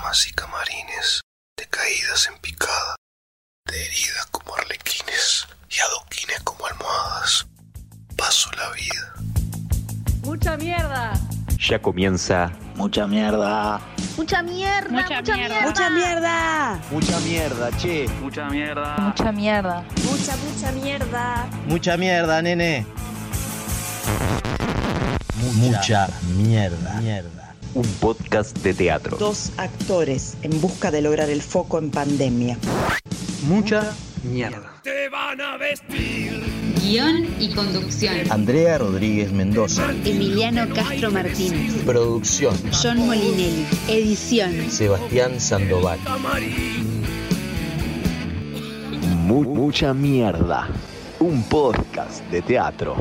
camas y camarines, de caídas en picada, de heridas como arlequines y adoquines como almohadas. Paso la vida. ¡Mucha mierda! Ya comienza. ¡Mucha mierda! ¡Mucha mierda! ¡Mucha, mucha mierda! ¡Mucha mierda! ¡Mucha mierda, che! ¡Mucha mierda! ¡Mucha mierda! ¡Mucha, mucha mierda! ¡Mucha mierda, nene! Mucha mierda. Mierda. Un podcast de teatro. Dos actores en busca de lograr el foco en pandemia. Mucha mierda. Te van a vestir. Guión y conducción. Andrea Rodríguez Mendoza. Emiliano Castro Martínez. Producción. John Molinelli. Edición. Sebastián Sandoval. Mucha mierda. Un podcast de teatro.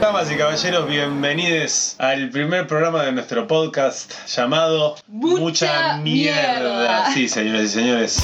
Damas y caballeros, bienvenidos al primer programa de nuestro podcast llamado Mucha Mierda. Sí, señores y señores.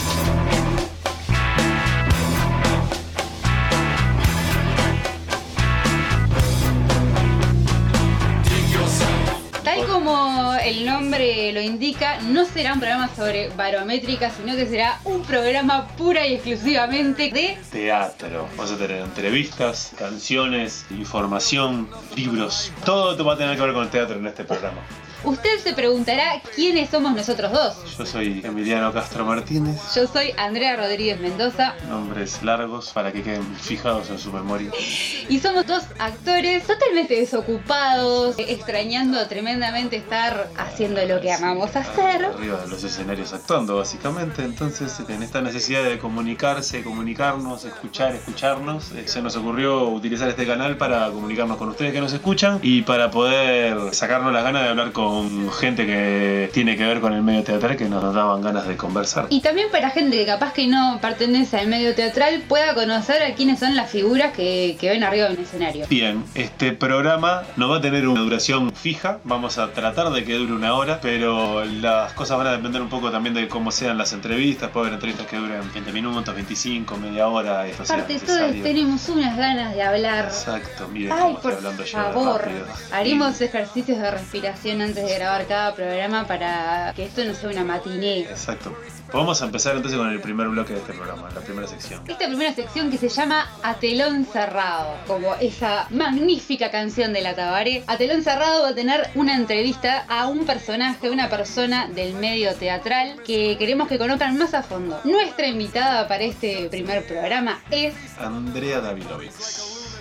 Tal como el nombre lo indica, no será un programa sobre barométrica, sino que será un programa pura y exclusivamente de teatro. Vamos a tener entrevistas, canciones, información, libros. Todo va a tener que ver con el teatro en este programa. Usted se preguntará quiénes somos nosotros dos. Yo soy Emiliano Castro Martínez. Yo soy Andrea Rodríguez Mendoza. Nombres largos para que queden fijados en su memoria. Y somos dos actores totalmente desocupados, extrañando tremendamente estar haciendo lo que amamos hacer. Arriba de los escenarios actuando, básicamente. Entonces, en esta necesidad de comunicarse, comunicarnos, escucharnos, se nos ocurrió utilizar este canal para comunicarnos con ustedes que nos escuchan y para poder sacarnos las ganas de hablar con gente que tiene que ver con el medio teatral, que nos daban ganas de conversar. Y también para gente que capaz que no pertenece al medio teatral pueda conocer a quiénes son las figuras que ven arriba de un escenario. Bien, este programa no va a tener una duración fija, vamos a tratar de que dure una hora, pero las cosas van a depender un poco también de cómo sean las entrevistas. Puede haber entrevistas que duren 20 minutos, 25, media hora. Esto aparte, todos tenemos unas ganas de hablar. Exacto, mire. Ay, por favor, haremos ejercicios de respiración antes de grabar cada programa para que esto no sea una matiné. Exacto. Vamos a empezar entonces con el primer bloque de este programa, la primera sección. Esta primera sección que se llama A Telón Cerrado, como esa magnífica canción de la Tabaré. A Telón Cerrado va a tener una entrevista a un personaje, una persona del medio teatral que queremos que conozcan más a fondo. Nuestra invitada para este primer programa es Andrea Davidovich.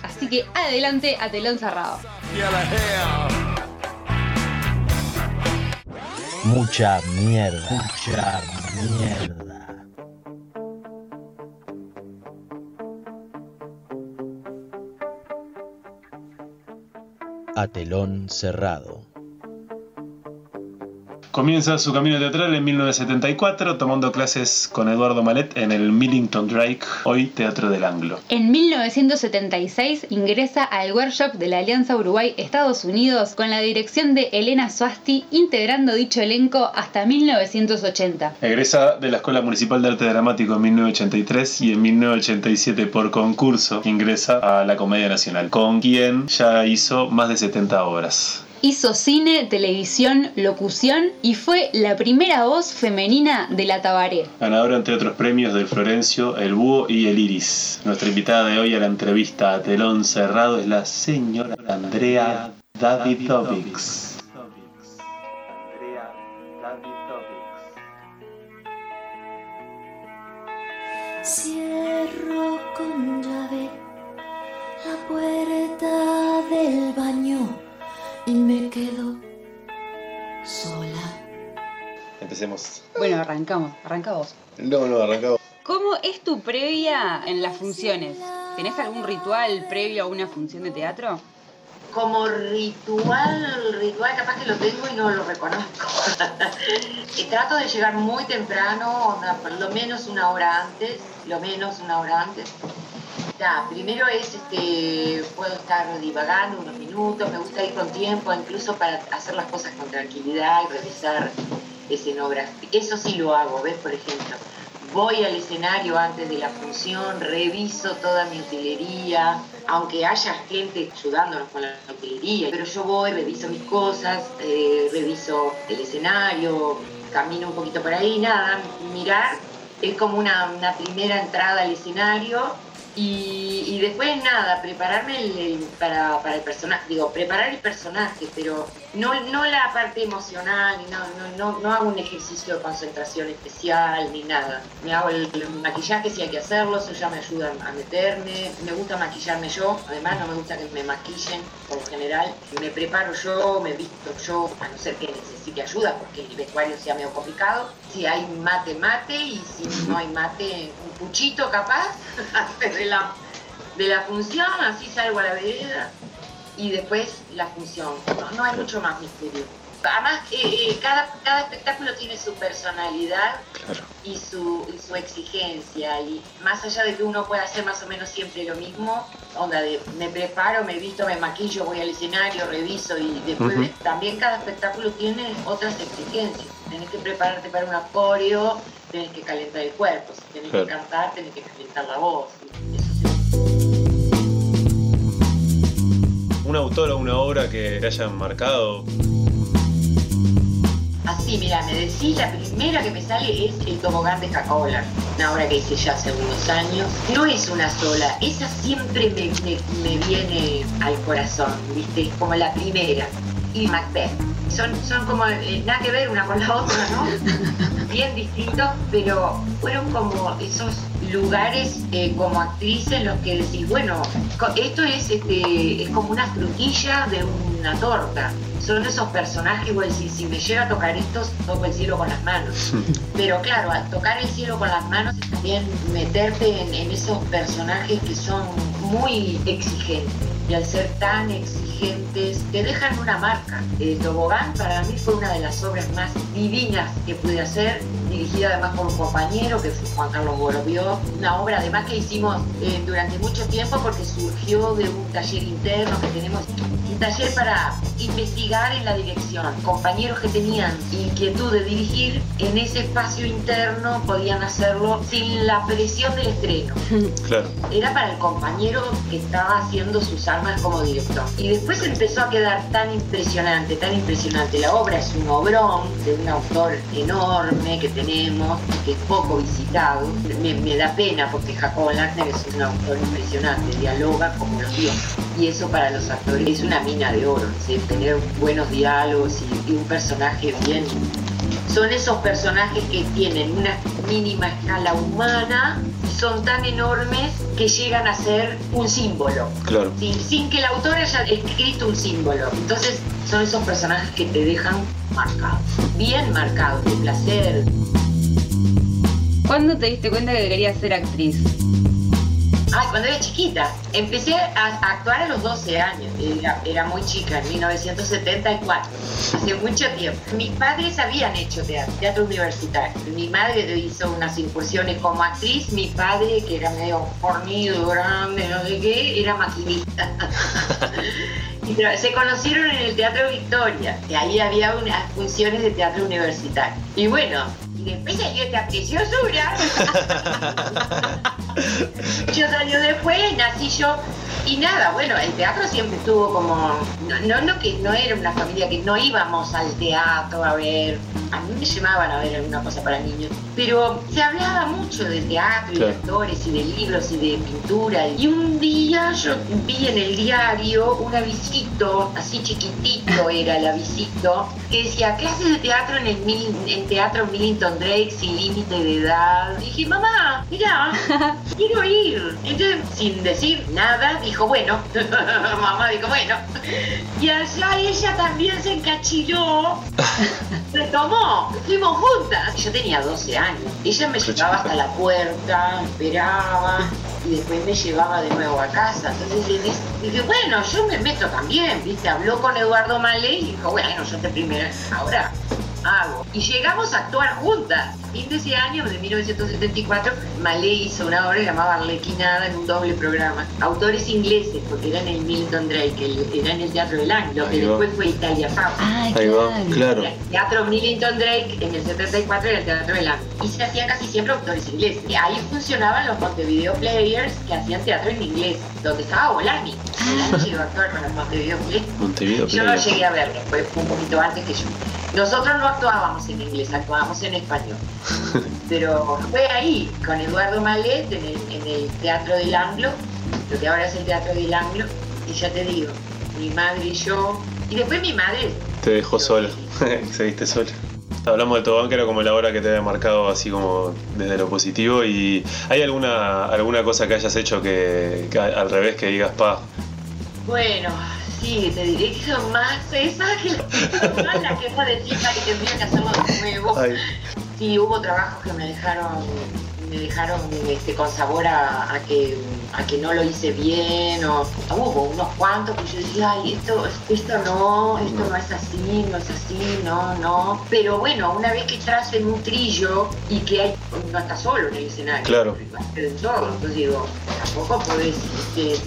Así que adelante, A Telón Cerrado. Mucha mierda. Mucha mierda. A telón cerrado. Comienza su camino teatral en 1974, tomando clases con Eduardo Malet en el Millington Drake, hoy Teatro del Anglo. En 1976 ingresa al workshop de la Alianza Uruguay-Estados Unidos con la dirección de Elena Zuasti, integrando dicho elenco hasta 1980. Egresa de la Escuela Municipal de Arte Dramático en 1983 y en 1987 por concurso ingresa a la Comedia Nacional, con quien ya hizo más de 70 obras. Hizo cine, televisión, locución y fue la primera voz femenina de la Tabaré. Ganadora entre otros premios del Florencio, el Búho y el Iris. Nuestra invitada de hoy a la entrevista A Telón Cerrado es la señora Andrea Davidovich. Cierro con llave la puerta del baño y me quedo sola. Empecemos. Bueno, arranca vos. No, arranca vos. ¿Cómo es tu previa en las funciones? ¿Tenés algún ritual previo a una función de teatro? Como ritual capaz que lo tengo y no lo reconozco. Trato de llegar muy temprano, por lo menos una hora antes, Ya, primero es, puedo estar divagando unos minutos, me gusta ir con tiempo, incluso para hacer las cosas con tranquilidad y revisar escenografía. Eso sí lo hago, ¿ves? Por ejemplo, voy al escenario antes de la función, reviso toda mi utilería, aunque haya gente ayudándonos con la utilería, pero yo voy, reviso mis cosas, reviso el escenario, camino un poquito por ahí, nada, mirar, es como una primera entrada al escenario y después nada, prepararme para el personaje, digo, preparar el personaje, pero no la parte emocional, no hago un ejercicio de concentración especial ni nada. Me hago el maquillaje si hay que hacerlo, eso ya me ayuda a meterme, me gusta maquillarme yo, además no me gusta que me maquillen por lo general, me preparo yo, me visto yo, a no ser que necesite ayuda porque el vestuario sea medio complicado, si hay mate, mate, y si no hay mate, un puchito capaz, de la función, así salgo a la vereda. Y después la función, no hay mucho más misterio. Además, cada espectáculo tiene su personalidad, claro, y su exigencia. Y más allá de que uno pueda hacer más o menos siempre lo mismo, onda de me preparo, me visto, me maquillo, voy al escenario, reviso y después también cada espectáculo tiene otras exigencias. Tenés que prepararte para un coreo, tenés que calentar el cuerpo, si tenés que cantar, tenés que calentar la voz. ¿Un autor o una obra que te hayan marcado? Así, mira, me decís, la primera que me sale es El tobogán de Jacobo Langsner, una obra que hice ya hace unos años. No es una sola, esa siempre me viene al corazón, ¿viste? Como la primera. Y Macbeth. Son como nada que ver una con la otra, ¿no? Bien distintos, pero fueron como esos lugares como actriz en los que decís, bueno, esto es como una frutilla de una torta. Son esos personajes, bueno, si me llega a tocar estos, toco el cielo con las manos. Pero claro, al tocar el cielo con las manos es también meterte en esos personajes que son muy exigentes. Y al ser tan exigentes, te dejan una marca. El tobogán para mí fue una de las obras más divinas que pude hacer, dirigida además por un compañero que fue Juan Carlos Borobio. Una obra además que hicimos durante mucho tiempo porque surgió de un taller interno que tenemos. Un taller para investigar en la dirección. Compañeros que tenían inquietud de dirigir en ese espacio interno podían hacerlo sin la presión del estreno. Claro. Era para el compañero que estaba haciendo sus armas como director. Y después empezó a quedar tan impresionante. La obra es un obrón de un autor enorme que tenemos, que es poco visitado. Me da pena porque Jacobo Langsner es un autor impresionante, dialoga como los dioses. Y eso para los actores es una mina de oro, ¿sí? Tener buenos diálogos y un personaje bien. Son esos personajes que tienen una mínima escala humana y son tan enormes que llegan a ser un símbolo. Claro. Sin que el autor haya escrito un símbolo. Entonces son esos personajes que te dejan marcado, bien marcado, de placer. ¿Cuándo te diste cuenta que querías ser actriz? Ay, cuando era chiquita. Empecé a actuar a los 12 años. Era muy chica, en 1974. Hace mucho tiempo. Mis padres habían hecho teatro universitario. Mi madre hizo unas incursiones como actriz. Mi padre, que era medio fornido, grande, no sé qué, era maquinista. Se conocieron en el Teatro Victoria. Y ahí había unas funciones de teatro universitario. Y bueno, después salió esta preciosura. Yo salió después, nací yo. Y nada, bueno, el teatro siempre estuvo como... que no era una familia que no íbamos al teatro a ver. A mí me llamaban a ver alguna cosa para niños. Pero se hablaba mucho de teatro y de actores y de libros y de pintura. Y un día yo vi en el diario un avisito, así chiquitito era el avisito, que decía clases de teatro en Teatro Millington Drake sin límite de edad. Y dije, mamá, mirá, quiero ir. Entonces, sin decir nada, dijo, bueno. Mamá dijo, bueno. Y allá ella también se encachilló. Se tomó. Fuimos juntas. Yo tenía 12 años. Ella me llevaba hasta la puerta, esperaba, y después me llevaba de nuevo a casa. Entonces dije, bueno, yo me meto también, ¿viste? Habló con Eduardo Malet y dijo, bueno, yo te primero. Ahora hago. Y llegamos a actuar juntas. Fin de ese año, de 1974, Malet hizo una obra llamada Arlequinada en un doble programa. Autores ingleses, porque era en el Millington Drake, era en el Teatro del Anglo, que después fue Italia Faust. Ah, claro. El Teatro Millington Drake en el 74 era el Teatro del Anglo. Y se hacían casi siempre autores ingleses. Y ahí funcionaban los Montevideo Players, que hacían teatro en inglés, donde estaba Bolani. Bolani llegó a actuar con los Montevideo Players. Yo no llegué a verlo, fue un poquito antes que yo. Nosotros no actuábamos en inglés, actuábamos en español. Pero fue ahí, con Eduardo Malet, en el Teatro del Anglo, lo que ahora es el Teatro del Anglo, y ya te digo, mi madre y yo, y después mi madre... Te dejó sola, seguiste sola. Hablamos de Tobán, que era como la obra que te había marcado así como desde lo positivo, y ¿hay alguna cosa que hayas hecho que al revés que digas, pa? Bueno... Sí, te diré que son más esas que las quejas de chica que tendría que hacerlo de nuevo. Ay. Sí, hubo trabajos que me dejaron con sabor a que no lo hice bien, o hubo unos cuantos que yo decía, ay, esto no es así, pero bueno, una vez que estás en un trillo y que hay, no estás solo en el escenario, claro, pero en todo, entonces digo, tampoco podés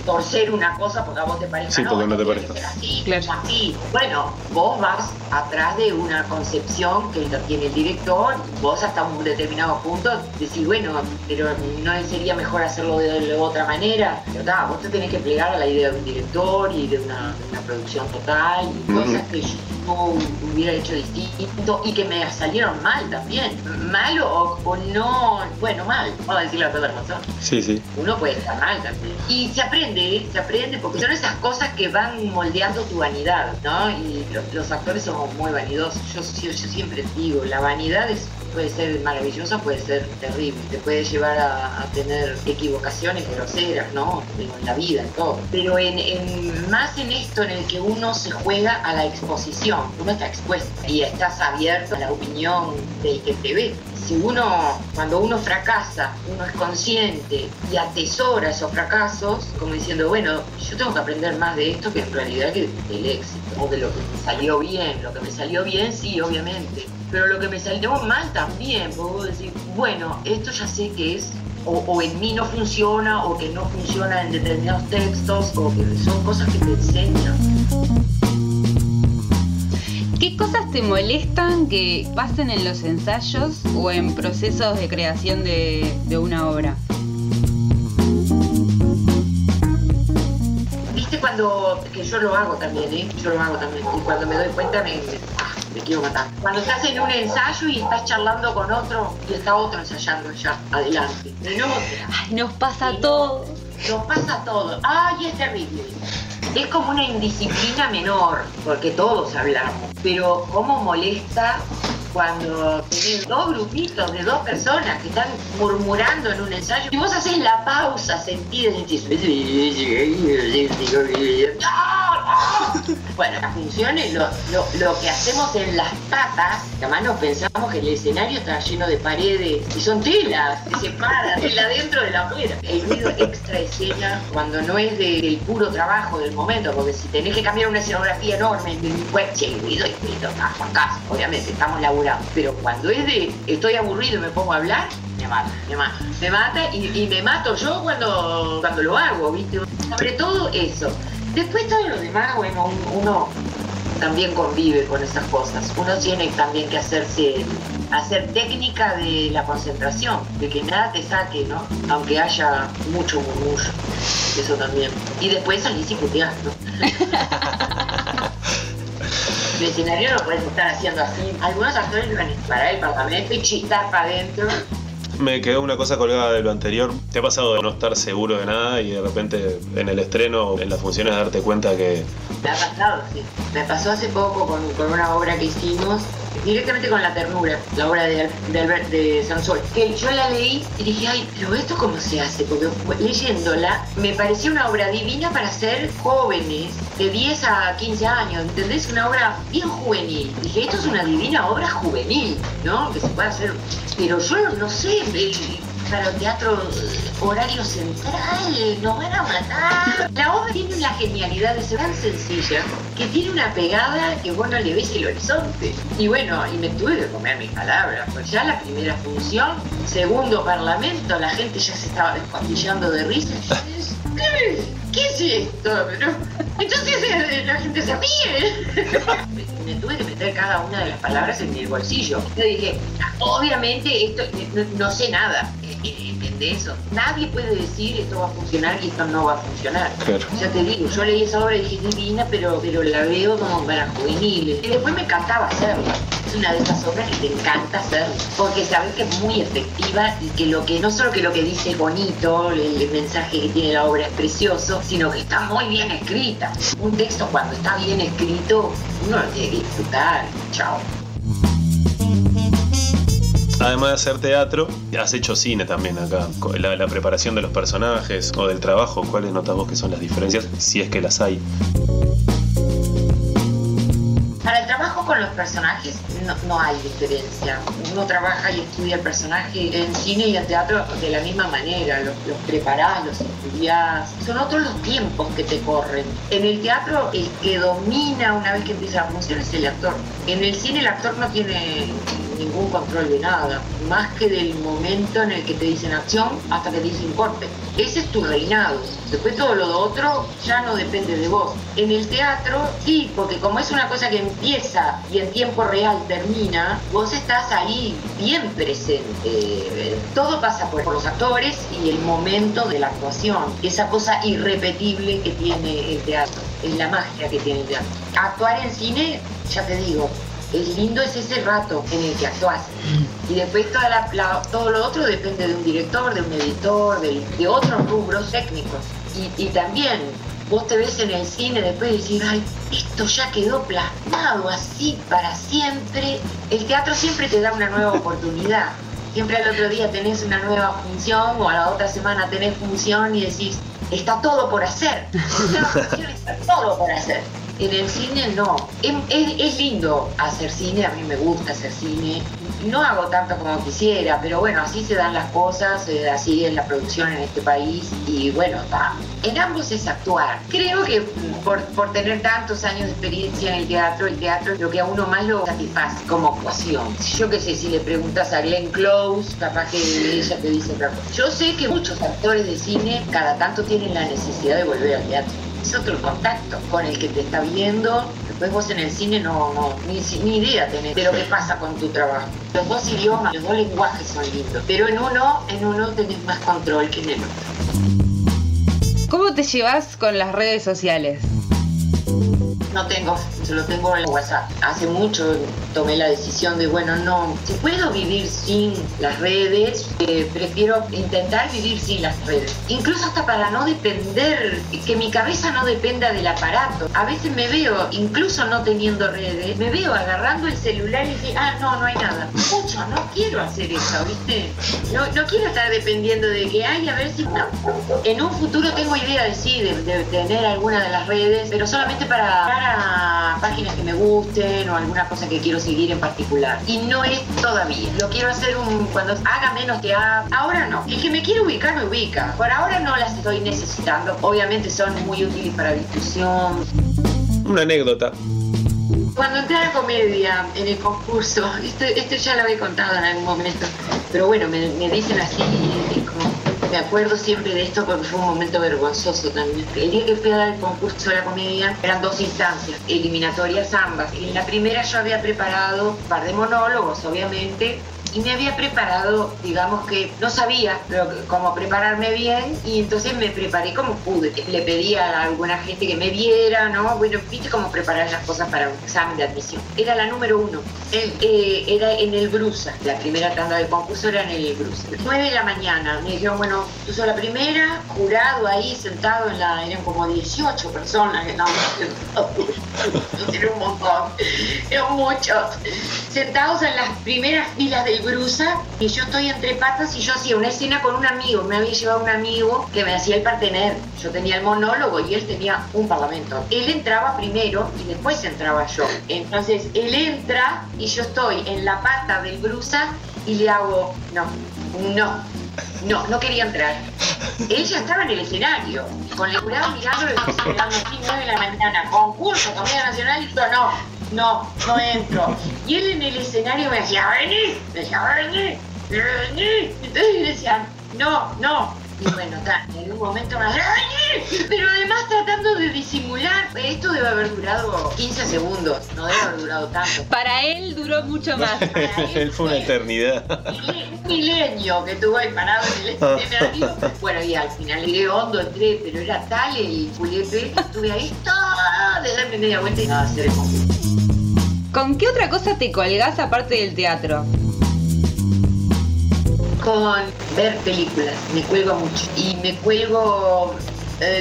torcer una cosa porque a vos te parezca, sí, porque no te parezca así, claro, así, bueno, vos vas atrás de una concepción que tiene el director, vos hasta un determinado punto decís, bueno, pero no sería mejor hacerlo de otra manera, pero da, vos te tenés que plegar a la idea de un director y de una producción total, y cosas que yo hubiera hecho distinto y que me salieron mal también, mal o no, bueno, mal, vamos a decirlo a toda razón. Sí, sí. Uno puede estar mal también. Y se aprende porque son esas cosas que van moldeando tu vanidad, ¿no? Y los actores somos muy vanidosos, yo siempre digo, la vanidad puede ser maravillosa, puede ser terrible, te puede llevar a tener equivocaciones groseras, ¿no? En la vida, en todo. Pero más en esto en el que uno se juega a la exposición, uno está expuesto y estás abierto a la opinión del que te ve. Si cuando uno fracasa, uno es consciente y atesora esos fracasos, como diciendo, bueno, yo tengo que aprender más de esto que en realidad que del éxito, o de lo que me salió bien. Lo que me salió bien, sí, obviamente, pero lo que me salió mal también, puedo decir, bueno, esto ya sé que es, o en mí no funciona, o que no funciona en determinados textos, o que son cosas que te enseñan. ¿Qué cosas te molestan que pasen en los ensayos o en procesos de creación de una obra? Viste que yo lo hago también, y cuando me doy cuenta me quiero matar. Cuando estás en un ensayo y estás charlando con otro y está otro ensayando ya, adelante. Ay, nos pasa todo, ay, es terrible. Es como una indisciplina menor, porque todos hablamos, pero cómo molesta cuando tenés dos grupitos de dos personas que están murmurando en un ensayo y vos hacés la pausa, sentís... Bueno, las funciones, lo que hacemos en las patas, que además nos pensamos que el escenario está lleno de paredes y son telas, se separan, el adentro de la afuera. El ruido extra escena, cuando no es del puro trabajo del momento, porque si tenés que cambiar una escenografía enorme, pues che, ruido escrito, bajo acá, obviamente, estamos laburando. Pero cuando es estoy aburrido y me pongo a hablar, me mata y me mato yo cuando lo hago, ¿viste? Sobre todo eso. Después todo lo demás, bueno, uno también convive con esas cosas. Uno tiene también que hacer técnica de la concentración, de que nada te saque, ¿no? Aunque haya mucho murmullo, eso también. Y después salís y puteás, ¿no? El escenario no puedes estar haciendo así. Algunos actores van a disparar el parlamento y chistar para adentro. Me quedó una cosa colgada de lo anterior. ¿Te ha pasado de no estar seguro de nada y de repente en el estreno, en las funciones, darte cuenta que...? Me ha pasado, sí. Me pasó hace poco con una obra que hicimos, directamente con La Ternura, la obra de Albert de Sansol, que yo la leí y dije, ay, pero esto cómo se hace, porque leyéndola me pareció una obra divina para hacer jóvenes de 10 a 15 años, ¿entendés? Una obra bien juvenil. Dije, esto es una divina obra juvenil, ¿no? Que se puede hacer, pero yo no sé, Claro, teatro horario central, nos van a matar. La obra tiene la genialidad de ser tan sencilla que tiene una pegada que vos no le ves el horizonte. Y bueno, y me tuve que comer mis palabras, pues ya la primera función, segundo parlamento, la gente ya se estaba descuartillando de risa. ¿Qué es esto? Entonces la gente se ríe. Me tuve que meter cada una de las palabras en el bolsillo. Yo dije, obviamente esto, no sé nada, ¿entendés eso? Nadie puede decir esto va a funcionar y esto no va a funcionar. Claro. Ya te digo, yo leí esa obra y dije, divina, pero la veo como para juveniles. Y después me encantaba hacerla. Es una de esas obras que te encanta hacer, porque sabes que es muy efectiva y que no solo que lo que dice es bonito, el mensaje que tiene la obra es precioso, sino que está muy bien escrita. Un texto cuando está bien escrito, uno lo tiene que disfrutar. Chao. Además de hacer teatro, has hecho cine también acá. La preparación de los personajes o del trabajo, ¿cuáles notas vos que son las diferencias, si es que las hay? Para el trabajo con los personajes no hay diferencia. Uno trabaja y estudia el personaje en cine y en teatro de la misma manera. Los preparás, los estudiás. Son otros los tiempos que te corren. En el teatro, el que domina una vez que empieza la función es el actor. En el cine el actor no tiene ningún control de nada, más que del momento en el que te dicen acción hasta que te dicen corte. Ese es tu reinado. Después todo lo otro ya no depende de vos. En el teatro sí, porque como es una cosa que empieza y en tiempo real termina, vos estás ahí bien presente. Todo pasa por los actores y el momento de la actuación. Esa cosa irrepetible que tiene el teatro, es la magia que tiene el teatro. Actuar en cine, ya te digo, el lindo es ese rato en el que actúas. Y después todo lo otro depende de un director, de un editor, de otros rubros técnicos. Y también vos te ves en el cine después y decís, ay, esto ya quedó plasmado así para siempre. El teatro siempre te da una nueva oportunidad. Siempre al otro día tenés una nueva función o a la otra semana tenés función y decís, está todo por hacer. Esta función está todo por hacer. En el cine no. Es lindo hacer cine, a mí me gusta hacer cine. No hago tanto como quisiera, pero bueno, así se dan las cosas, así es la producción en este país y bueno, está. En ambos es actuar. Creo que por tener tantos años de experiencia en el teatro es lo que a uno más lo satisface como actuación. Yo qué sé, si le preguntas a Glenn Close, capaz que ella te dice otra cosa. Yo sé que muchos actores de cine cada tanto tienen la necesidad de volver al teatro. Es otro contacto con el que te está viendo. Después vos en el cine no ni idea tenés de lo que pasa con tu trabajo. Los dos idiomas, los dos lenguajes son lindos, pero en uno tenés más control que en el otro. ¿Cómo te llevas con las redes sociales? No tengo, solo tengo el WhatsApp. Hace mucho tomé la decisión de, bueno, no, si puedo vivir sin las redes, prefiero intentar vivir sin las redes. Incluso hasta para no depender, que mi cabeza no dependa del aparato. A veces me veo, incluso no teniendo redes, me veo agarrando el celular y digo, no hay nada. Mucho, no quiero hacer eso, ¿viste? No quiero estar dependiendo de que, a ver si no. En un futuro tengo idea de sí, de tener alguna de las redes, pero solamente para a páginas que me gusten o alguna cosa que quiero seguir en particular. Y no es todavía. Lo quiero hacer cuando haga menos que haga. Ahora no. El que me quiere ubicar, me ubica. Por ahora no las estoy necesitando. Obviamente son muy útiles para difusión. Una anécdota. Cuando entré a la comedia en el concurso, esto ya lo había contado en algún momento, pero bueno, me dicen así y como... Me acuerdo siempre de esto porque fue un momento vergonzoso también. El día que fui a dar el concurso de la comedia eran dos instancias, eliminatorias ambas. En la primera yo había preparado un par de monólogos, obviamente, y me había preparado, digamos que no sabía cómo prepararme bien, y entonces me preparé como pude. Le pedí a alguna gente que me viera, ¿no? Bueno, viste cómo preparar las cosas para un examen de admisión. Era la número 1. Era en el Brusa. La primera tanda del concurso era en el Brusa. 9 de la mañana. Me dijeron, bueno, tú sos la primera, jurado ahí, sentado eran como 18 personas. No, era un montón. Eran muchos. Sentados en las primeras filas del Brusa, y yo estoy entre patas y yo hacía una escena con un amigo, me había llevado un amigo que me hacía el partener. Yo tenía el monólogo y él tenía un parlamento. Él entraba primero y después entraba yo. Entonces él entra y yo estoy en la pata del Brusa y le hago no. No, no quería entrar. Ella estaba en el escenario, con el jurado mirando a las 9 de la mañana, concurso, Comedia Nacional, y yo no entro. Y él en el escenario me decía, vení, vení. Entonces yo decía, no. Y bueno, en un momento más, pero además tratando de disimular. Esto debe haber durado 15 segundos, no debe haber durado tanto. Para él duró mucho más. Él fue una eternidad. Un milenio que estuvo ahí parado en el escenario. Bueno, y al final llegué hondo, entré, pero era tal el culete que estuve ahí toda, de darme media vuelta y nada, se desconfió. ¿Con qué otra cosa te colgás aparte del teatro? Con ver películas, me cuelgo mucho. Y me cuelgo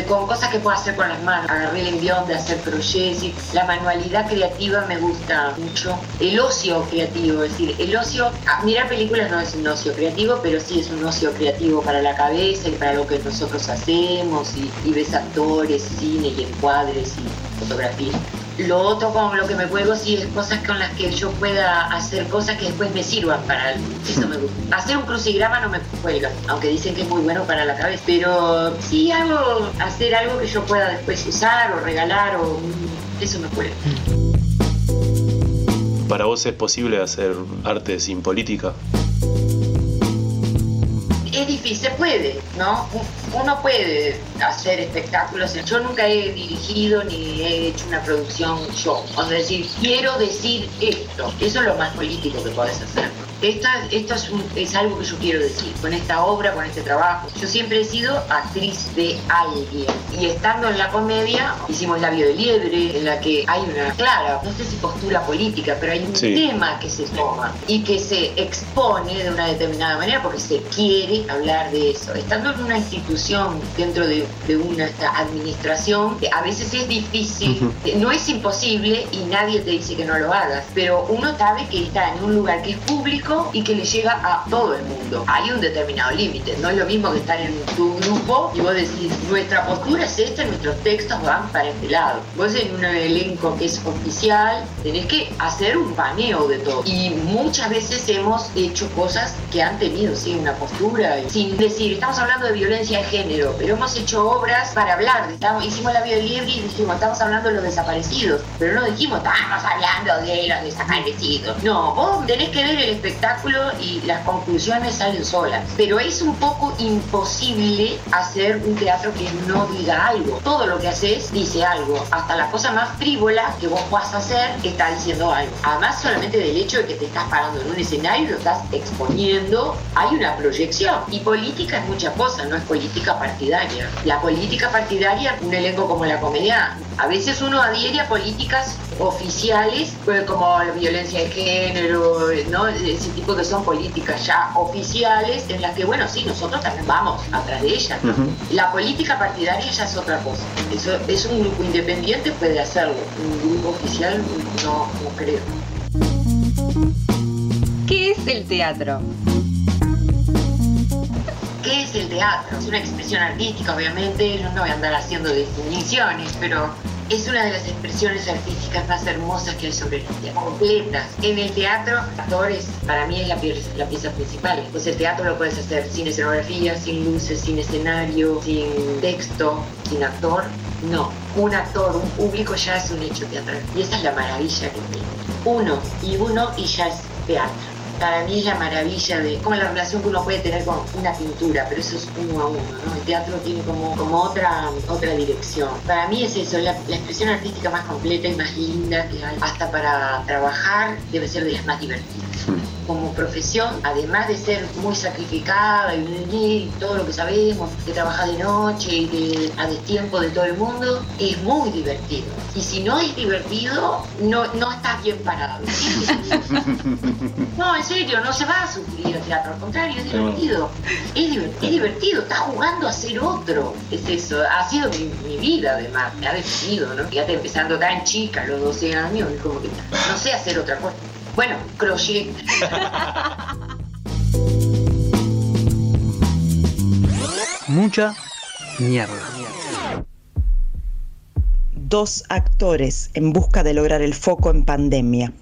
con cosas que puedo hacer con las manos. Agarré el envión de hacer crochets. La manualidad creativa me gusta mucho. El ocio creativo, es decir, el ocio... mirar películas no es un ocio creativo, pero sí es un ocio creativo para la cabeza y para lo que nosotros hacemos. Y ves actores, cine y encuadres y fotografía. Lo otro con lo que me juego sí es cosas con las que yo pueda hacer cosas que después me sirvan para algo. Eso me gusta. Hacer un crucigrama no me cuelga, aunque dicen que es muy bueno para la cabeza. Pero sí hago, hacer algo que yo pueda después usar o regalar, o eso me cuelga. ¿Para vos es posible hacer arte sin política? Es difícil, se puede, ¿no? Uno puede hacer espectáculos. Yo nunca he dirigido ni he hecho una producción yo. O sea, decir, quiero decir esto. Eso es lo más político que podés hacer. Esto es algo que yo quiero decir. Con esta obra, con este trabajo. Yo siempre he sido actriz de alguien. Y estando en la comedia, hicimos Labio de Liebre, en la que hay una clara, no sé si postura política, pero hay un tema que se toma y que se expone de una determinada manera porque se quiere hablar de eso. Estando en una institución, dentro de una administración, a veces es difícil, no es imposible y nadie te dice que no lo hagas, pero uno sabe que está en un lugar que es público y que le llega a todo el mundo. Hay un determinado límite, no es lo mismo que estar en tu grupo y vos decís, nuestra postura es esta, nuestros textos van para este lado. Vos en un elenco que es oficial tenés que hacer un paneo de todo y muchas veces hemos hecho cosas que han tenido una postura, sin decir, estamos hablando de violencia de género, pero hemos hecho obras para hablar. Hicimos Labio de Liebre y dijimos, estamos hablando de los desaparecidos, pero no dijimos, estamos hablando de los desaparecidos. No, vos tenés que ver el espectáculo y las conclusiones salen solas. Pero es un poco imposible hacer un teatro que no diga algo. Todo lo que haces dice algo. Hasta la cosa más frívola que vos puedas hacer está diciendo algo. Además, solamente del hecho de que te estás parando en un escenario y lo estás exponiendo, hay una proyección. Y política es muchas cosas, no es política partidaria. La política partidaria, un elenco como la comedia, a veces uno adhiere a políticas oficiales, como la violencia de género, ¿no? Ese tipo que son políticas ya oficiales, en las que, bueno, sí, nosotros también vamos atrás de ellas, ¿no? La política partidaria ya es otra cosa. Eso es un grupo independiente, puede hacerlo. Un grupo oficial, no creo. ¿Qué es el teatro? ¿Qué es el teatro? Es una expresión artística, obviamente, yo no voy a andar haciendo definiciones, pero es una de las expresiones artísticas más hermosas que hay sobre el teatro, completas. En el teatro, actores, para mí es la pieza principal. Pues el teatro lo puedes hacer sin escenografía, sin luces, sin escenario, sin texto, sin actor. No, un actor, un público ya es un hecho teatral. Y esa es la maravilla que tiene. Uno y ya es teatro. Para mí es la maravilla de como la relación que uno puede tener con una pintura, pero eso es uno a uno, ¿no? El teatro tiene como otra dirección. Para mí es eso, la expresión artística más completa y más linda que hay. Hasta para trabajar debe ser de las más divertidas. Como profesión, además de ser muy sacrificada y todo lo que sabemos, que trabaja de noche y a destiempo de todo el mundo, es muy divertido. Y si no es divertido, no estás bien parado. No, en serio, no se va a sufrir el teatro, al contrario, es divertido. Es divertido, estás jugando a ser otro. Es eso, ha sido mi vida además, me ha definido, ¿no? Fíjate, empezando tan chica, a los 12 años, es como que no sé hacer otra cosa. Bueno, crochet. Mucha mierda. Dos actores en busca de lograr el foco en pandemia.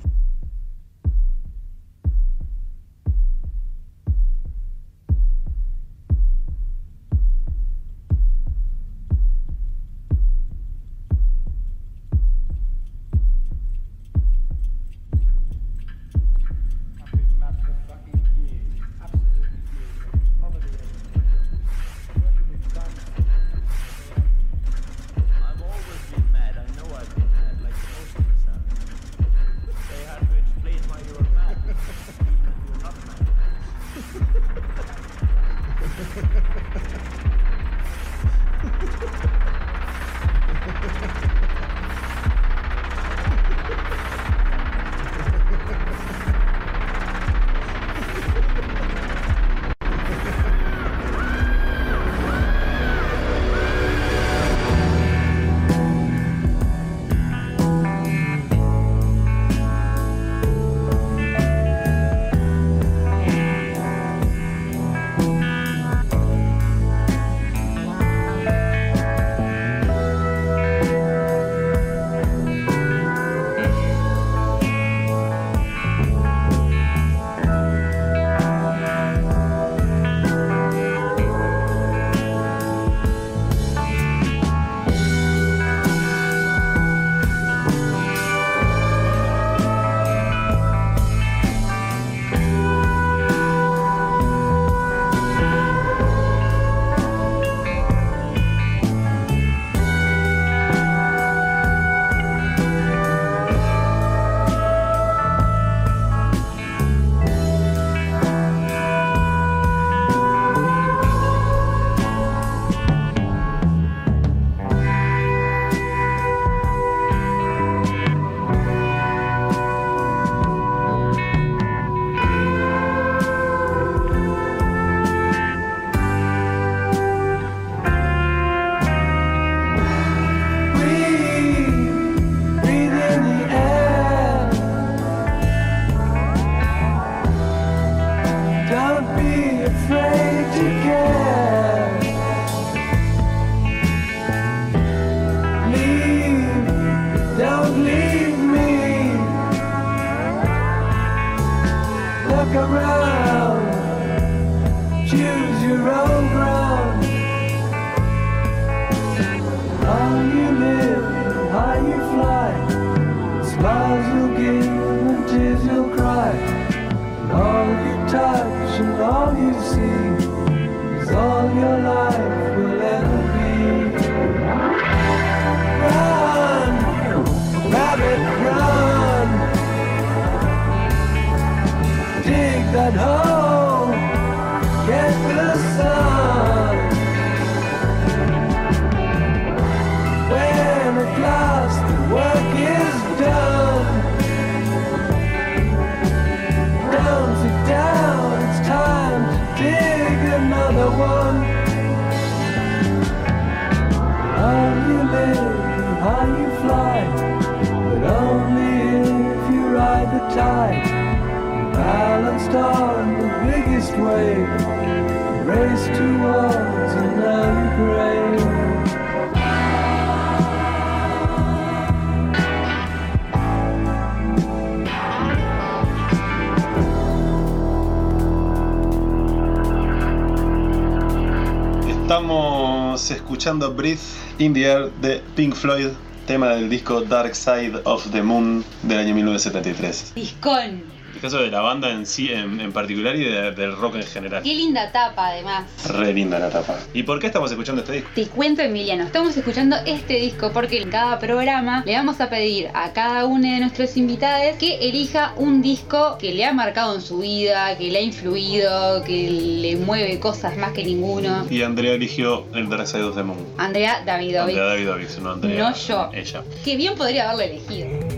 Estamos escuchando Breathe in the Air de Pink Floyd, tema del disco Dark Side of the Moon del año 1973. Discón. El caso de la banda en sí, en particular, y del rock en general. Qué linda tapa, además. Re linda la tapa. ¿Y por qué estamos escuchando este disco? Te cuento, Emiliano, estamos escuchando este disco porque en cada programa le vamos a pedir a cada uno de nuestros invitados que elija un disco que le ha marcado en su vida, que le ha influido, que le mueve cosas más que ninguno. Y Andrea eligió el Dark Side of the Moon. Andrea Davidovich. Andrea Davidovich, no Andrea. No yo. Ella. Que bien podría haberla elegido.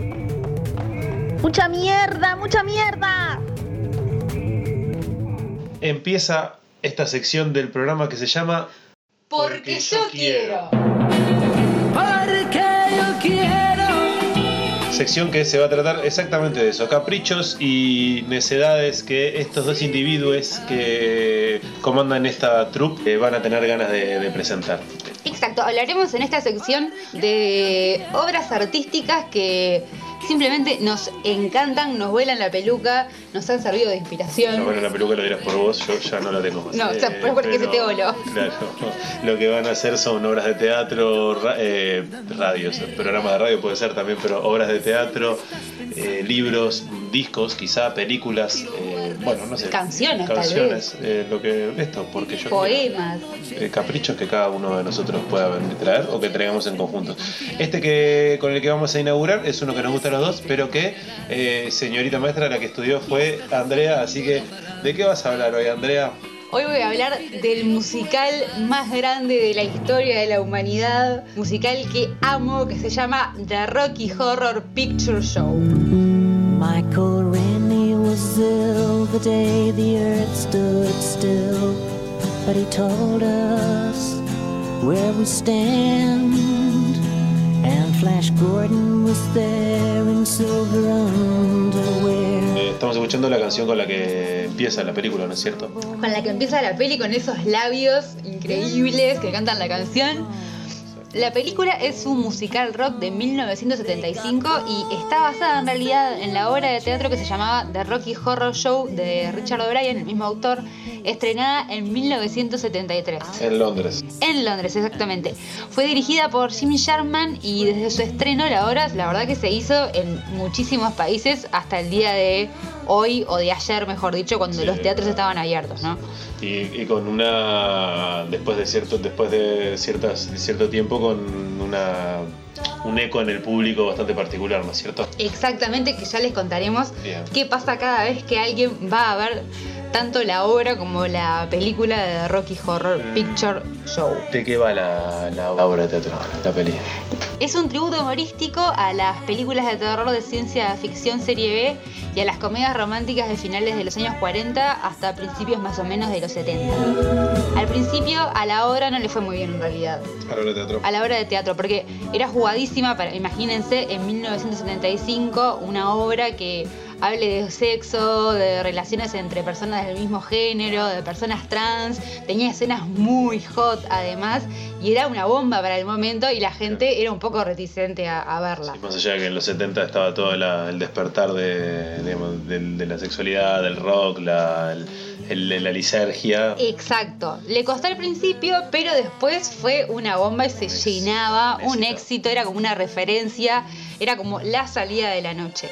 ¡Mucha mierda! ¡Mucha mierda! Empieza esta sección del programa que se llama... Porque yo quiero. Porque yo quiero. Sección que se va a tratar exactamente de eso. Caprichos y necedades que estos dos individuos que comandan esta troupe van a tener ganas de presentar. Exacto. Hablaremos en esta sección de obras artísticas que... simplemente nos encantan, nos vuelan la peluca, nos han servido de inspiración. No, bueno, la peluca lo dirás por vos, yo ya no la tengo más. No, o sea, porque se te voló. Claro, lo que van a hacer son obras de teatro, radios, programas de radio puede ser también, pero obras de teatro, libros, discos, quizá películas, bueno, no sé. Canciones, tal vez. Porque yo poemas. Quiero, caprichos que cada uno de nosotros pueda traer o que traigamos en conjunto. Con el que vamos a inaugurar es uno que nos gusta los dos, pero que señorita maestra, la que estudió fue Andrea, así que ¿de qué vas a hablar hoy, Andrea? Hoy voy a hablar del musical más grande de la historia de la humanidad, musical que amo, que se llama The Rocky Horror Picture Show. Michael Rennie was ill the day the earth stood still, but he told us where we stand. Flash Gordon was there in silver underwear. Estamos escuchando la canción con la que empieza la película, ¿no es cierto? Con la que empieza la peli, con esos labios increíbles que cantan la canción. La película es un musical rock de 1975 y está basada en realidad en la obra de teatro que se llamaba The Rocky Horror Show de Richard O'Brien, el mismo autor, estrenada en 1973. En Londres. En Londres, exactamente. Fue dirigida por Jimmy Sharman y desde su estreno la obra, la verdad que se hizo en muchísimos países hasta el día de hoy o de ayer, mejor dicho, cuando sí, los teatros estaban abiertos, ¿no? Y con una... después de cierto tiempo con un eco en el público bastante particular, ¿no es cierto? Exactamente, que ya les contaremos qué pasa cada vez que alguien va a ver tanto la obra como la película de Rocky Horror Picture Show. ¿De qué va la obra de teatro, la peli? Es un tributo humorístico a las películas de terror de ciencia ficción serie B y a las comedias románticas de finales de los años 40 hasta principios más o menos de los 70. Al principio a la obra no le fue muy bien en realidad. A la obra de teatro, porque era jugadísima, imagínense, en 1975 una obra que hable de sexo, de relaciones entre personas del mismo género, de personas trans. Tenía escenas muy hot además y era una bomba para el momento y la gente era un poco reticente a verla. Sí, más allá de que en los 70 estaba todo el despertar de la sexualidad, del rock, la lisergia. Exacto. Le costó al principio, pero después fue una bomba y se llenaba, un éxito, era como una referencia, era como la salida de la noche.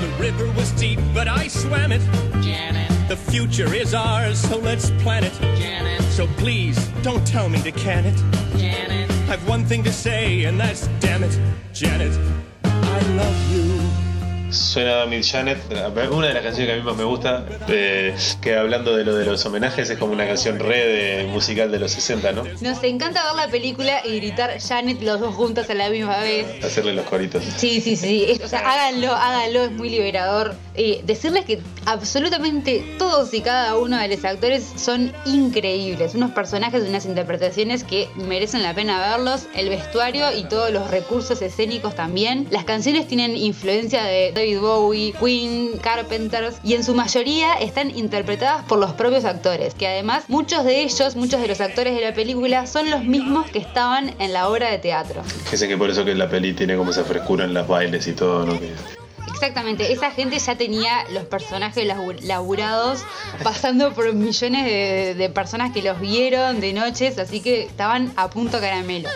The river was deep, but I swam it. Janet. The future is ours, so let's plan it. Janet. So please, don't tell me to can it. Janet. I've one thing to say, and that's damn it. Janet, I love you. Suena Mid Janet, una de las canciones que a mí más me gusta, que hablando de lo de los homenajes es como una canción re musical de los 60, ¿no? Nos encanta ver la película y gritar Janet los dos juntos a la misma vez. Hacerle los coritos. Sí, sí, sí. O sea, háganlo, es muy liberador. Decirles que absolutamente todos y cada uno de los actores son increíbles. Unos personajes, unas interpretaciones que merecen la pena verlos. El vestuario y todos los recursos escénicos también. Las canciones tienen influencia de David Bowie, Queen, Carpenters, y en su mayoría están interpretadas por los propios actores, que además muchos de los actores de la película son los mismos que estaban en la obra de teatro. Dicen que por eso que la peli tiene como esa frescura en los bailes y todo, ¿no? Exactamente, esa gente ya tenía los personajes laburados, pasando por millones de personas que los vieron de noches, así que estaban a punto caramelo.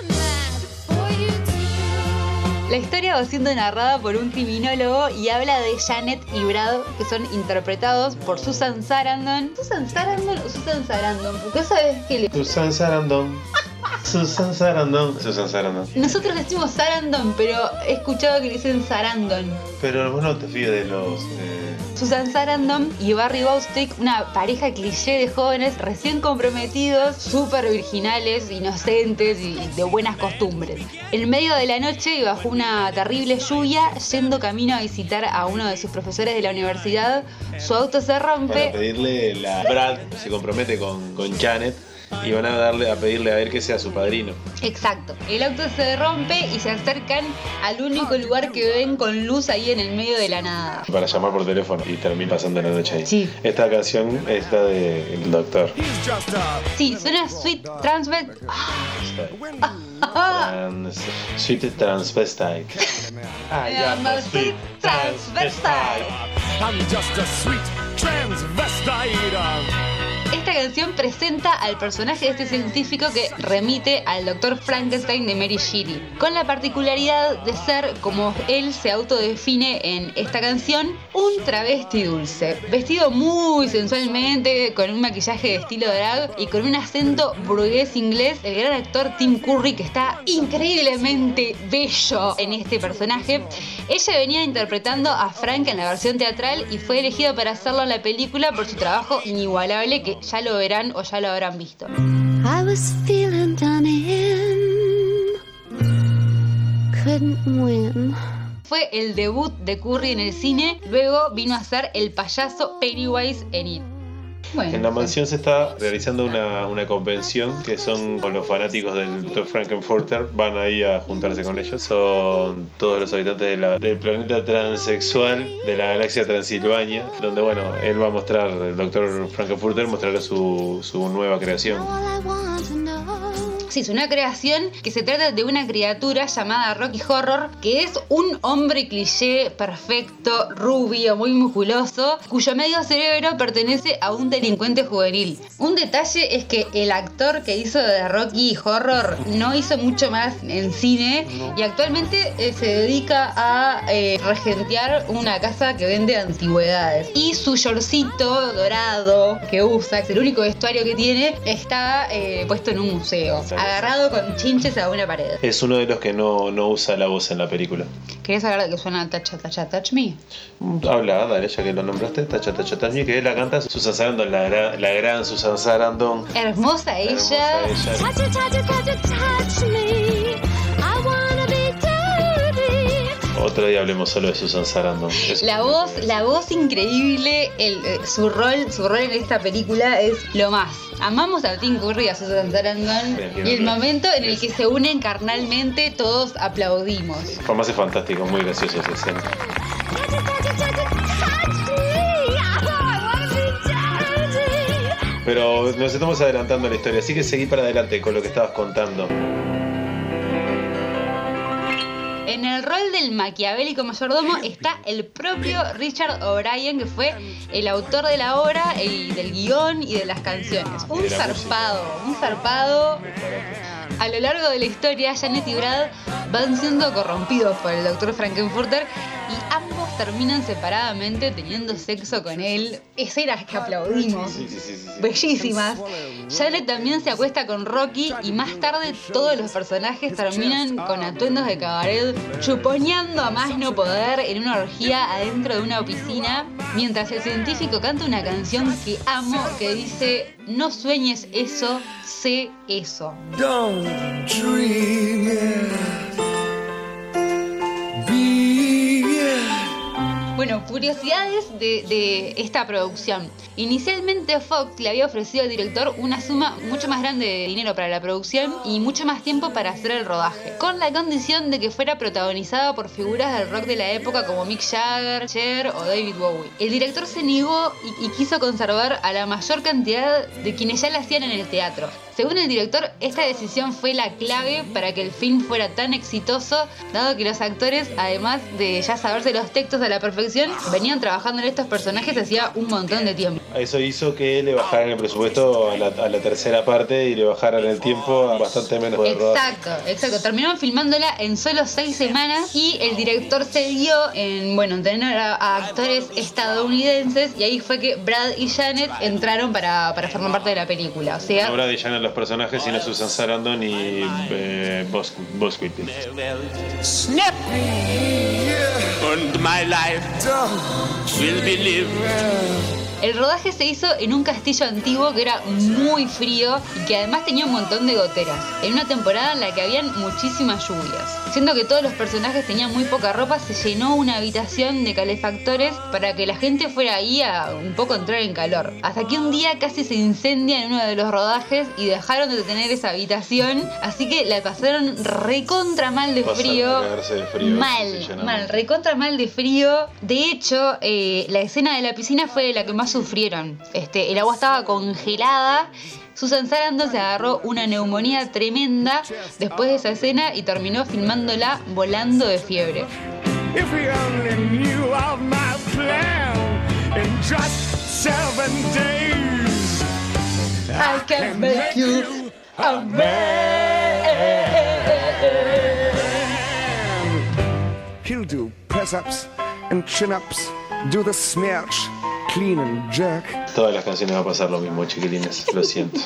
La historia va siendo narrada por un criminólogo y habla de Janet y Brad, que son interpretados por Susan Sarandon. ¿Susan Sarandon o Susan Sarandon? Porque sabes que Susan Sarandon. Susan Sarandon. Susan Sarandon. Nosotros decimos Sarandon, pero he escuchado que le dicen Sarandon. Pero vos no te fíes de los... Susan Sarandon y Barry Bostwick, una pareja cliché de jóvenes recién comprometidos, súper virginales, inocentes y de buenas costumbres. En medio de la noche y bajo una terrible lluvia, yendo camino a visitar a uno de sus profesores de la universidad, su auto se rompe. Para pedirle Brad se compromete con Janet. Y van a pedirle a ver que sea su padrino. Exacto. El auto se rompe y se acercan al único lugar que ven con luz ahí en el medio de la nada. Para llamar por teléfono y termina pasando la noche ahí. Sí. Esta canción está de El Doctor. Sí, suena Sweet Transvestite. Sweet Transvestite. I am a Sweet Transvestite. I'm just a Sweet Transvestite. Esta canción presenta al personaje de este científico que remite al Dr. Frankenstein de Mary Shelley, con la particularidad de ser, como él se autodefine en esta canción, un travesti dulce, vestido muy sensualmente, con un maquillaje de estilo drag y con un acento burgués inglés. El gran actor Tim Curry, que está increíblemente bello en este personaje. Ella venía interpretando a Frank en la versión teatral y fue elegida para hacerlo en la película por su trabajo inigualable, que ya lo verán o ya lo habrán visto. I was feeling done in, couldn't win. Fue el debut de Curry en el cine, luego vino a ser el payaso Pennywise en It. Bueno, en la mansión se está realizando una convención que son con los fanáticos del Dr. Frankenfurter. Van ahí a juntarse con ellos. Son todos los habitantes del planeta transexual de la galaxia Transilvania, donde bueno, él va a mostrar, el Dr. Frankenfurter mostrará su nueva creación. Sí, es una creación que se trata de una criatura llamada Rocky Horror, que es un hombre cliché, perfecto, rubio, muy musculoso, cuyo medio cerebro pertenece a un delincuente juvenil. Un detalle es que el actor que hizo de Rocky Horror no hizo mucho más en cine y actualmente se dedica a regentear una casa que vende antigüedades. Y su shortcito dorado que usa, es el único vestuario que tiene, está puesto en un museo, agarrado con chinches a una pared. Es uno de los que no usa la voz en la película. ¿Querés hablar de que suena Tacha Tacha Touch Me? Habla, dale, ya que lo nombraste, Tacha Tacha Touch Me, que la canta Susan Sarandon, la gran Susan Sarandon. Hermosa ella. Tacha Tacha Tacha Touch Me. Otro día hablemos solo de Susan Sarandon. La voz increíble, su rol en esta película es lo más. Amamos a Tim Curry y a Susan Sarandon. Y el momento en el que se unen carnalmente, todos aplaudimos. Fue más fantástico, muy gracioso esa escena. Pero nos estamos adelantando la historia, así que seguí para adelante con lo que estabas contando. En el rol del maquiavélico mayordomo está el propio Richard O'Brien, que fue el autor de la obra y del guión y de las canciones. Un zarpado. A lo largo de la historia, Janet y Brad van siendo corrompidos por el doctor Frankenfurter y ambos terminan separadamente teniendo sexo con él. Escenas que aplaudimos. Sí. Bellísimas. Janet también se acuesta con Rocky y más tarde todos los personajes terminan con atuendos de cabaret, chuponeando a más no poder en una orgía adentro de una piscina, mientras el científico canta una canción que amo, que dice: no sueñes eso, sé eso. Don't dream it, be it. Bueno, curiosidades de esta producción. Inicialmente Fox le había ofrecido al director una suma mucho más grande de dinero para la producción y mucho más tiempo para hacer el rodaje, con la condición de que fuera protagonizada por figuras del rock de la época como Mick Jagger, Cher o David Bowie. El director se negó y quiso conservar a la mayor cantidad de quienes ya la hacían en el teatro. Según el director, esta decisión fue la clave para que el film fuera tan exitoso, dado que los actores, además de ya saberse los textos a la perfección, venían trabajando en estos personajes hacía un montón de tiempo. Eso hizo que le bajaran el presupuesto a la tercera parte y le bajaran el tiempo a bastante menos. Exacto. Terminaron filmándola en solo 6 semanas y el director se dio en tener a actores estadounidenses, y ahí fue que Brad y Janet entraron para formar parte de la película. O sea, no Brad y Janet los personajes, sino Susan Sarandon y Boss Whitney. Snap! And my life will be lived. El rodaje se hizo en un castillo antiguo que era muy frío y que además tenía un montón de goteras, en una temporada en la que habían muchísimas lluvias. Siendo que todos los personajes tenían muy poca ropa, se llenó una habitación de calefactores para que la gente fuera ahí a un poco entrar en calor. Hasta que un día casi se incendia en uno de los rodajes y dejaron de tener esa habitación, así que la pasaron recontra mal de frío. Mal, recontra mal de frío. De hecho, la escena de la piscina fue la que más sufrieron. El agua estaba congelada. Susan Sarandon se agarró una neumonía tremenda después de esa escena y terminó filmándola volando de fiebre. I can make you a man. He'll do press-ups and chin-ups, do the smirch. Jack. Todas las canciones va a pasar lo mismo, chiquilines, lo siento.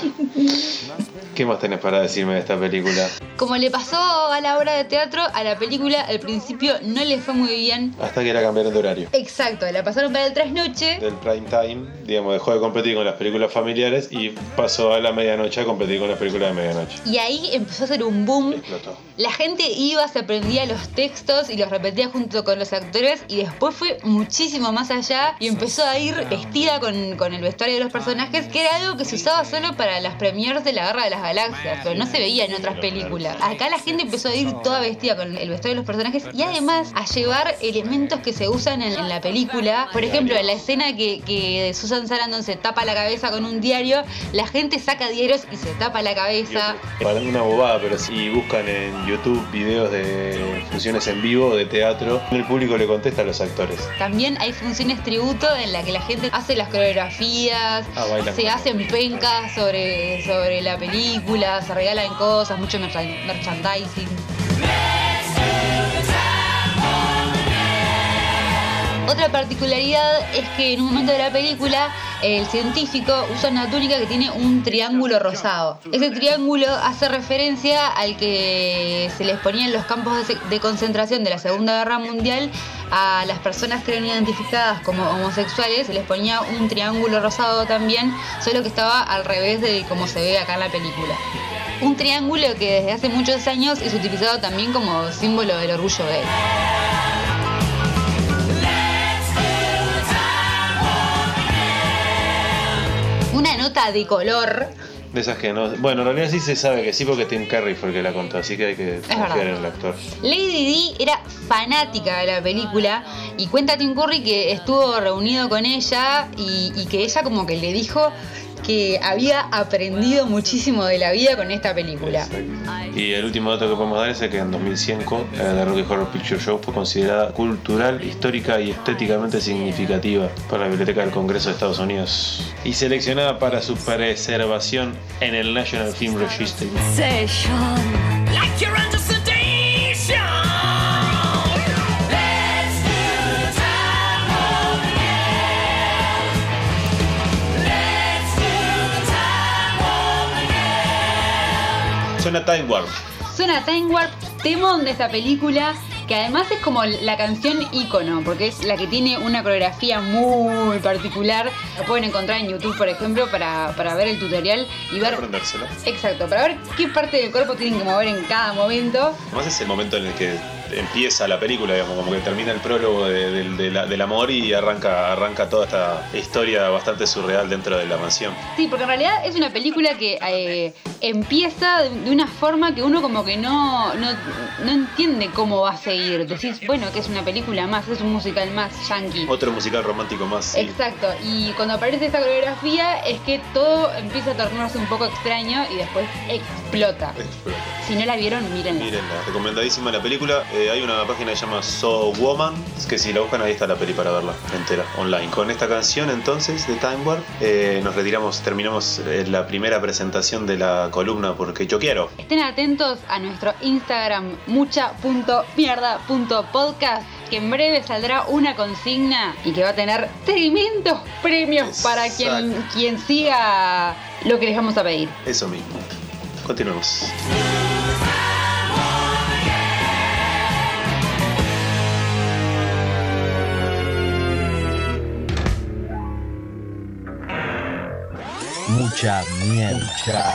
¿Qué más tenés para decirme de esta película? Como le pasó a la obra de teatro, a la película al principio no le fue muy bien. Hasta que la cambiaron de horario. Exacto, la pasaron para el trasnoche. Del prime time, digamos, dejó de competir con las películas familiares y pasó a la medianoche a competir con las películas de medianoche. Y ahí empezó a ser un boom. Explotó. La gente iba, se aprendía los textos y los repetía junto con los actores, y después fue muchísimo más allá y empezó a ir vestida con el vestuario de los personajes, que era algo que se usaba solo para las premieres de la Guerra de las Galaxias, pero no se veía en otras películas. Acá la gente empezó a ir toda vestida con el vestuario de los personajes y además a llevar elementos que se usan en la película. Por ejemplo, en la escena que Susan Sarandon se tapa la cabeza con un diario, la gente saca diarios y se tapa la cabeza. Parando una bobada, pero si buscan en YouTube videos de funciones en vivo de teatro, el público le contesta a los actores. También hay funciones tributo en la que la gente hace las coreografías, se hacen pencas sobre la película, se regalan cosas, mucho merchandising. Otra particularidad es que en un momento de la película el científico usa una túnica que tiene un triángulo rosado. Ese triángulo hace referencia al que se les ponía en los campos de concentración de la Segunda Guerra Mundial a las personas que eran identificadas como homosexuales. Se les ponía un triángulo rosado también, solo que estaba al revés de como se ve acá en la película. Un triángulo que desde hace muchos años es utilizado también como símbolo del orgullo gay. una nota de color. De esas que no... Bueno, en realidad sí se sabe que sí, porque Tim Curry fue el que la contó, así que hay que confiar en el actor. Lady Di era fanática de la película y cuenta Tim Curry que estuvo reunido con ella y que ella como que le dijo que había aprendido muchísimo de la vida con esta película. Exacto. Y el último dato que podemos dar es que en 2005 The Rocky Horror Picture Show fue considerada cultural, histórica y estéticamente significativa por la Biblioteca del Congreso de Estados Unidos y seleccionada para su preservación en el National Film Register. Suena Time Warp. Suena Time Warp, temón de esta película, que además es como la canción ícono, porque es la que tiene una coreografía muy particular. Lo pueden encontrar en YouTube, por ejemplo, para ver el tutorial y ver... Aprendérselo. Exacto, para ver qué parte del cuerpo tienen que mover en cada momento. Además es el momento en el que empieza la película, digamos, como que termina el prólogo del amor y arranca toda esta historia bastante surreal dentro de la mansión. Sí, porque en realidad es una película que empieza de una forma que uno como que no entiende cómo va a seguir. Decís, bueno, que es una película más, es un musical más, yankee. Otro musical romántico más, sí. Exacto, y cuando aparece esta coreografía es que todo empieza a tornarse un poco extraño y después explota. Si no la vieron, mírenla. Recomendadísima la película. Hay una página que se llama So Woman, que si la buscan ahí está la peli para verla entera, online. Con esta canción entonces de Time Warp nos retiramos, terminamos la primera presentación de la columna Porque Yo Quiero. Estén atentos a nuestro Instagram mucha.mierda.podcast, que en breve saldrá una consigna y que va a tener tremendos premios. Exacto. Para quien siga lo que les vamos a pedir. Eso mismo. Continuemos. Mucha mierda.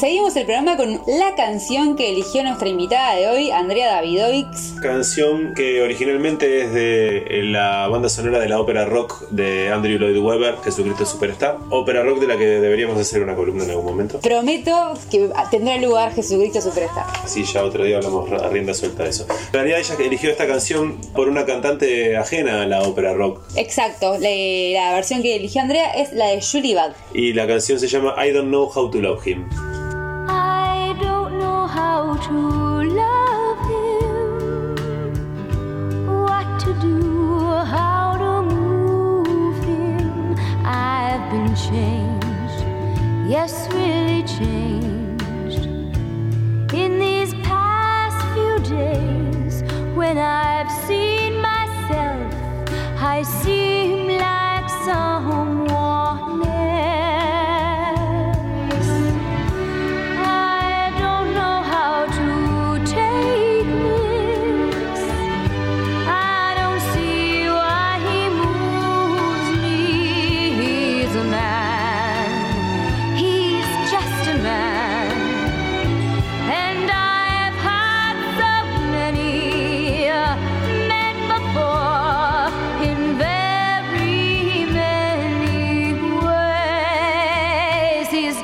Seguimos el programa con la canción que eligió nuestra invitada de hoy, Andrea Davidovich. Canción que originalmente es de la banda sonora de la ópera rock de Andrew Lloyd Webber, Jesucristo Superstar. Ópera rock de la que deberíamos hacer una columna en algún momento. Prometo que tendrá lugar Jesucristo Superstar. Sí, ya otro día hablamos a rienda suelta de eso. En realidad ella eligió esta canción por una cantante ajena a la ópera rock. Exacto, la versión que eligió Andrea es la de Julie Budd. Y la canción se llama I Don't Know How to Love Him. How to love him, what to do, how to move him. I've been changed, yes, really changed, in these past few days. When I've seen myself, I seem like someone else.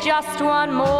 Just one more.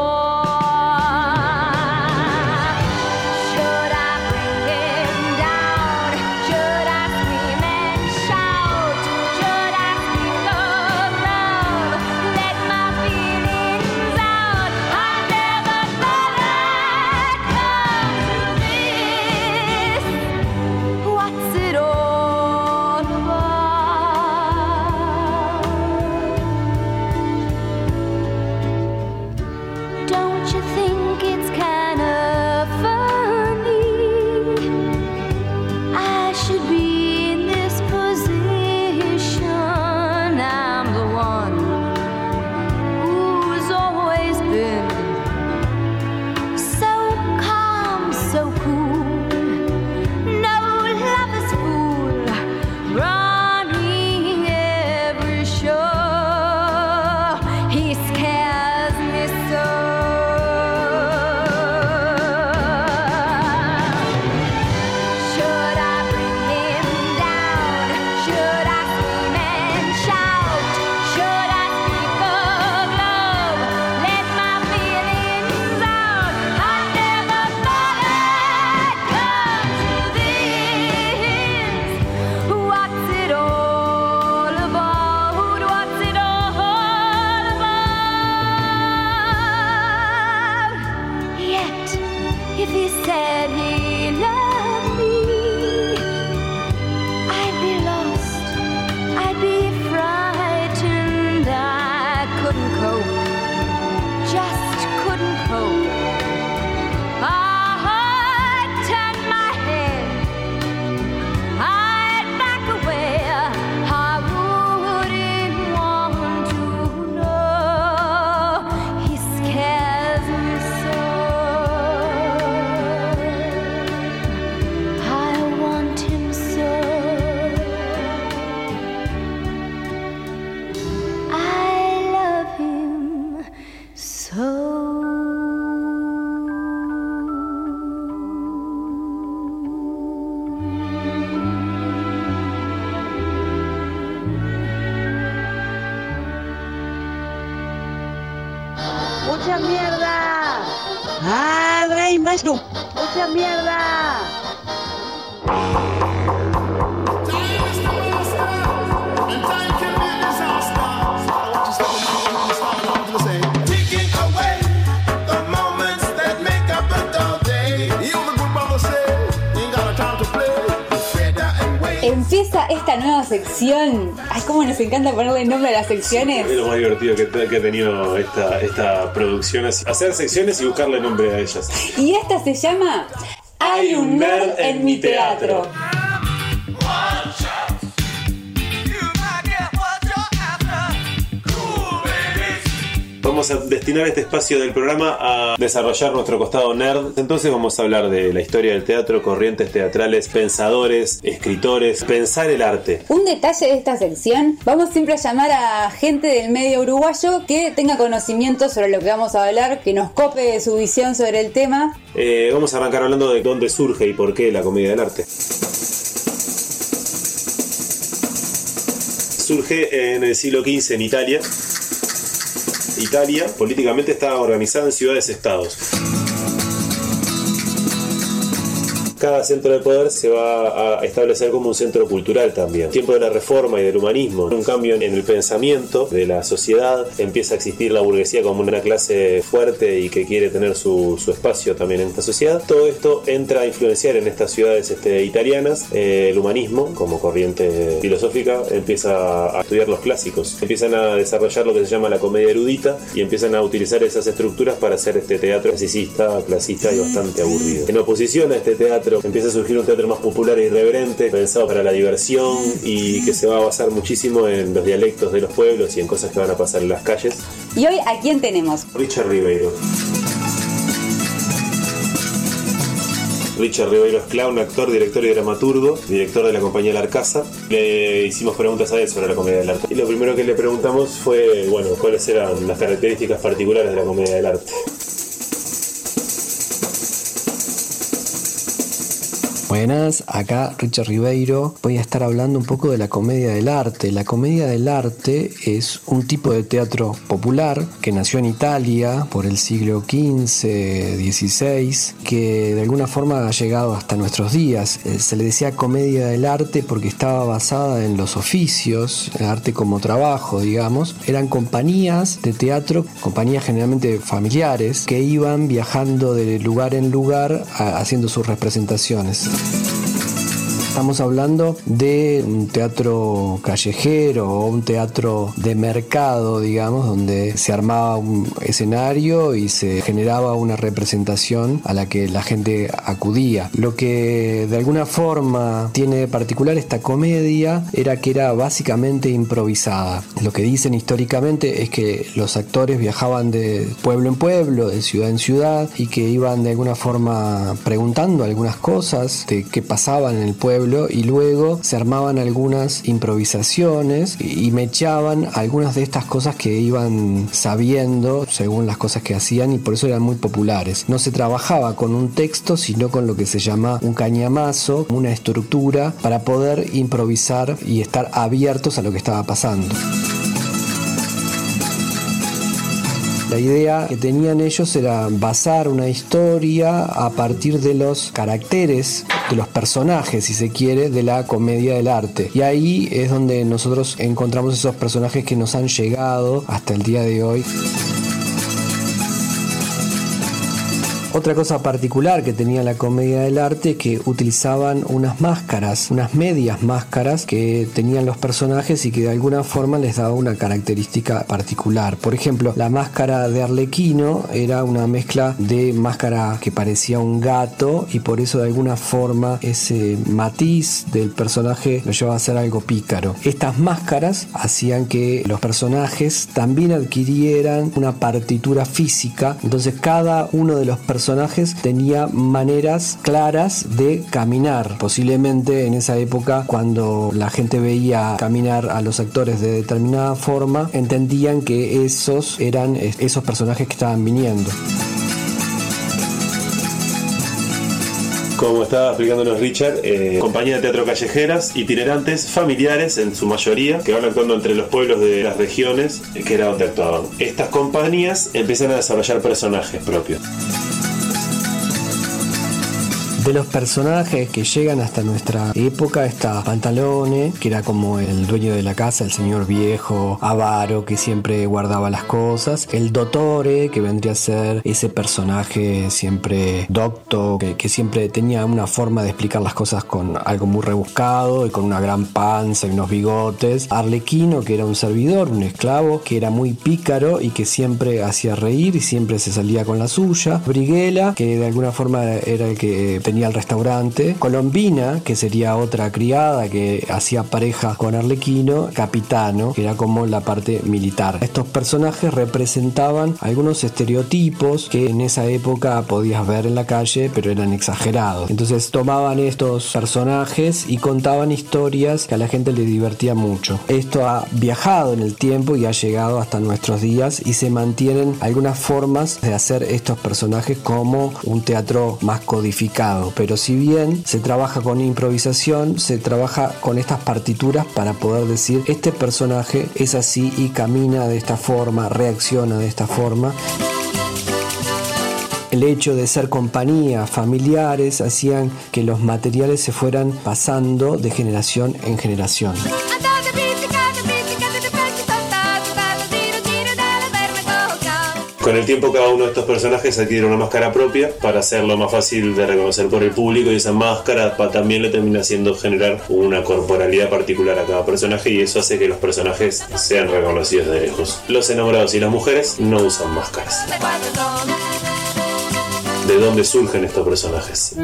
¡Mucha mierda! ¡Abre y más no! ¡Mucha mierda! Empieza esta nueva sección. Ay, cómo nos encanta ponerle nombre a las secciones. Sí, es lo más divertido que ha tenido esta producción, hacer secciones y buscarle nombre a ellas. Y esta se llama Hay un nerd en mi teatro. Vamos a destinar este espacio del programa a desarrollar nuestro costado nerd. Entonces vamos a hablar de la historia del teatro, corrientes teatrales, pensadores, escritores, pensar el arte. Un detalle de esta sección, vamos siempre a llamar a gente del medio uruguayo que tenga conocimiento sobre lo que vamos a hablar, que nos cope su visión sobre el tema. Vamos a arrancar hablando de dónde surge y por qué la comedia del arte. Surge en el siglo XV en Italia. Italia políticamente estaba organizada en ciudades-estados. Cada centro de poder se va a establecer como un centro cultural también. El tiempo de la reforma y del humanismo, un cambio en el pensamiento de la sociedad, empieza a existir la burguesía como una clase fuerte y que quiere tener su espacio también en esta sociedad. Todo esto entra a influenciar en estas ciudades italianas. El humanismo como corriente filosófica empieza a estudiar los clásicos, empiezan a desarrollar lo que se llama la comedia erudita y empiezan a utilizar esas estructuras para hacer este teatro clasicista, clasista y bastante aburrido. En oposición a este teatro empieza a surgir un teatro más popular e irreverente, pensado para la diversión y que se va a basar muchísimo en los dialectos de los pueblos y en cosas que van a pasar en las calles. Y hoy, ¿a quién tenemos? Richard Ribeiro. Richard Ribeiro es clown, actor, director y dramaturgo, director de la compañía La Arcasa. Le hicimos preguntas a él sobre la comedia del arte. Y lo primero que le preguntamos fue, bueno, ¿cuáles eran las características particulares de la comedia del arte? Buenas, acá Richard Ribeiro. Voy a estar hablando un poco de la comedia del arte. La comedia del arte es un tipo de teatro popular que nació en Italia por el siglo XV, XVI, que de alguna forma ha llegado hasta nuestros días. Se le decía comedia del arte porque estaba basada en los oficios, el arte como trabajo, digamos. Eran compañías de teatro, compañías generalmente familiares, que iban viajando de lugar en lugar haciendo sus representaciones. Estamos hablando de un teatro callejero o un teatro de mercado, digamos, donde se armaba un escenario y se generaba una representación a la que la gente acudía. Lo que de alguna forma tiene de particular esta comedia era que era básicamente improvisada. Lo que dicen históricamente es que los actores viajaban de pueblo en pueblo, de ciudad en ciudad, y que iban de alguna forma preguntando algunas cosas de qué pasaban en el pueblo, y luego se armaban algunas improvisaciones y mechaban algunas de estas cosas que iban sabiendo según las cosas que hacían, y por eso eran muy populares. No se trabajaba con un texto, sino con lo que se llama un cañamazo, una estructura para poder improvisar y estar abiertos a lo que estaba pasando. La idea que tenían ellos era basar una historia a partir de los caracteres, de los personajes, si se quiere, de la comedia del arte. Y ahí es donde nosotros encontramos esos personajes que nos han llegado hasta el día de hoy. Otra cosa particular que tenía la comedia del arte es que utilizaban unas máscaras, unas medias máscaras que tenían los personajes y que de alguna forma les daba una característica particular. Por ejemplo, la máscara de Arlequino era una mezcla de máscara que parecía un gato, y por eso de alguna forma ese matiz del personaje lo llevaba a ser algo pícaro. Estas máscaras hacían que los personajes también adquirieran una partitura física, entonces cada uno de los personajes tenía maneras claras de caminar. Posiblemente en esa época, cuando la gente veía caminar a los actores de determinada forma, entendían que esos eran esos personajes que estaban viniendo. Como estaba explicándonos Richard, compañía de teatro callejeras, itinerantes, familiares en su mayoría, que van actuando entre los pueblos de las regiones, que era donde actuaban. Estas compañías empiezan a desarrollar personajes propios. De los personajes que llegan hasta nuestra época está Pantalone, que era como el dueño de la casa, el señor viejo, avaro, que siempre guardaba las cosas. El Dottore, que vendría a ser ese personaje siempre docto, que siempre tenía una forma de explicar las cosas con algo muy rebuscado y con una gran panza y unos bigotes. Arlequino, que era un servidor, un esclavo, que era muy pícaro y que siempre hacía reír y siempre se salía con la suya. Brighella, que de alguna forma era el que tenía al restaurante. Colombina, que sería otra criada que hacía pareja con Arlequino. Capitano, que era como la parte militar. Estos personajes representaban algunos estereotipos que en esa época podías ver en la calle, pero eran exagerados. Entonces tomaban estos personajes y contaban historias que a la gente le divertía mucho. Esto ha viajado en el tiempo y ha llegado hasta nuestros días, y se mantienen algunas formas de hacer estos personajes como un teatro más codificado. Pero si bien se trabaja con improvisación, se trabaja con estas partituras para poder decir: este personaje es así y camina de esta forma, reacciona de esta forma. El hecho de ser compañías familiares hacían que los materiales se fueran pasando de generación en generación. Con el tiempo, cada uno de estos personajes adquiere una máscara propia para hacerlo más fácil de reconocer por el público, y esa máscara también le termina haciendo generar una corporalidad particular a cada personaje, y eso hace que los personajes sean reconocidos de lejos. Los enamorados y las mujeres no usan máscaras. ¿De dónde surgen estos personajes?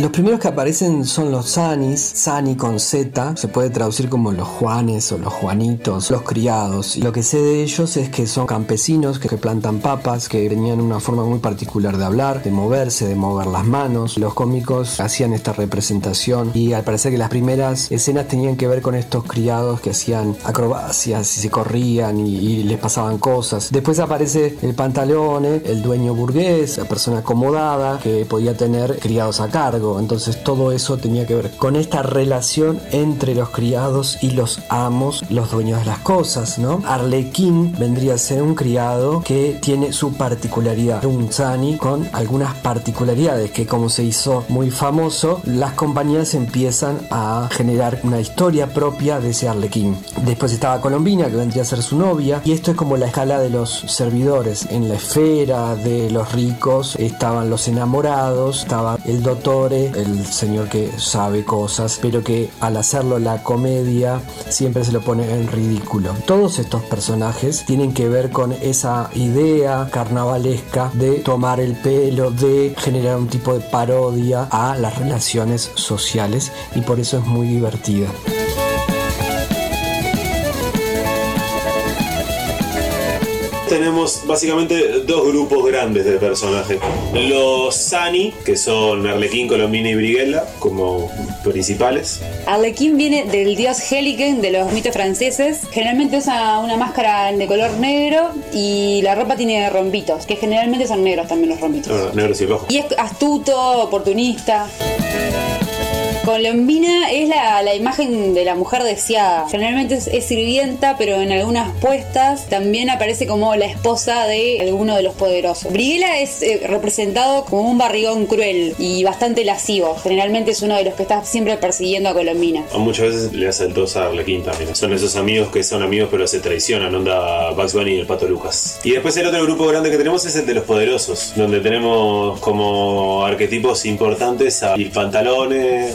Los primeros que aparecen son los Sanis, Sani con Z, se puede traducir como los Juanes o los Juanitos, los criados. Y lo que sé de ellos es que son campesinos que plantan papas, que tenían una forma muy particular de hablar, de moverse, de mover las manos. Los cómicos hacían esta representación, y al parecer que las primeras escenas tenían que ver con estos criados que hacían acrobacias y se corrían y les pasaban cosas. Después aparece el Pantalón, el dueño burgués, la persona acomodada que podía tener criados a cargo. Entonces todo eso tenía que ver con esta relación entre los criados y los amos, los dueños de las cosas, ¿no? Arlequín vendría a ser un criado que tiene su particularidad, un Sani con algunas particularidades que, como se hizo muy famoso, las compañías empiezan a generar una historia propia de ese Arlequín. Después estaba Colombina, que vendría a ser su novia, y esto es como la escala de los servidores. En la de los ricos estaban los enamorados, estaba el Dottore, el señor que sabe cosas, pero que al hacerlo la comedia siempre se lo pone en ridículo. Todos estos personajes tienen que ver con esa idea carnavalesca de tomar el pelo, de generar un tipo de parodia a las relaciones sociales, y por eso es muy divertida. Tenemos básicamente dos grupos grandes de personajes. Los Sani, que son Arlequín, Colombina y Brighella, como principales. Arlequín viene del dios Heliken de los mitos franceses. Generalmente usa una máscara de color negro y la ropa tiene rombitos, que generalmente son negros también los rombitos. Ah, negros y rojos. Y es astuto, oportunista. Colombina es la imagen de la mujer deseada. Generalmente es sirvienta, pero en algunas puestas también aparece como la esposa de alguno de los poderosos. Brighella es representado como un barrigón cruel y bastante lascivo. Generalmente es uno de los que está siempre persiguiendo a Colombina. Muchas veces le hacen tos a Arlequín también. Son esos amigos que son amigos pero se traicionan, onda Bugs Bunny y el Pato Lucas. Y después el otro grupo grande que tenemos es el de los poderosos, donde tenemos como arquetipos importantes a el Pantalone,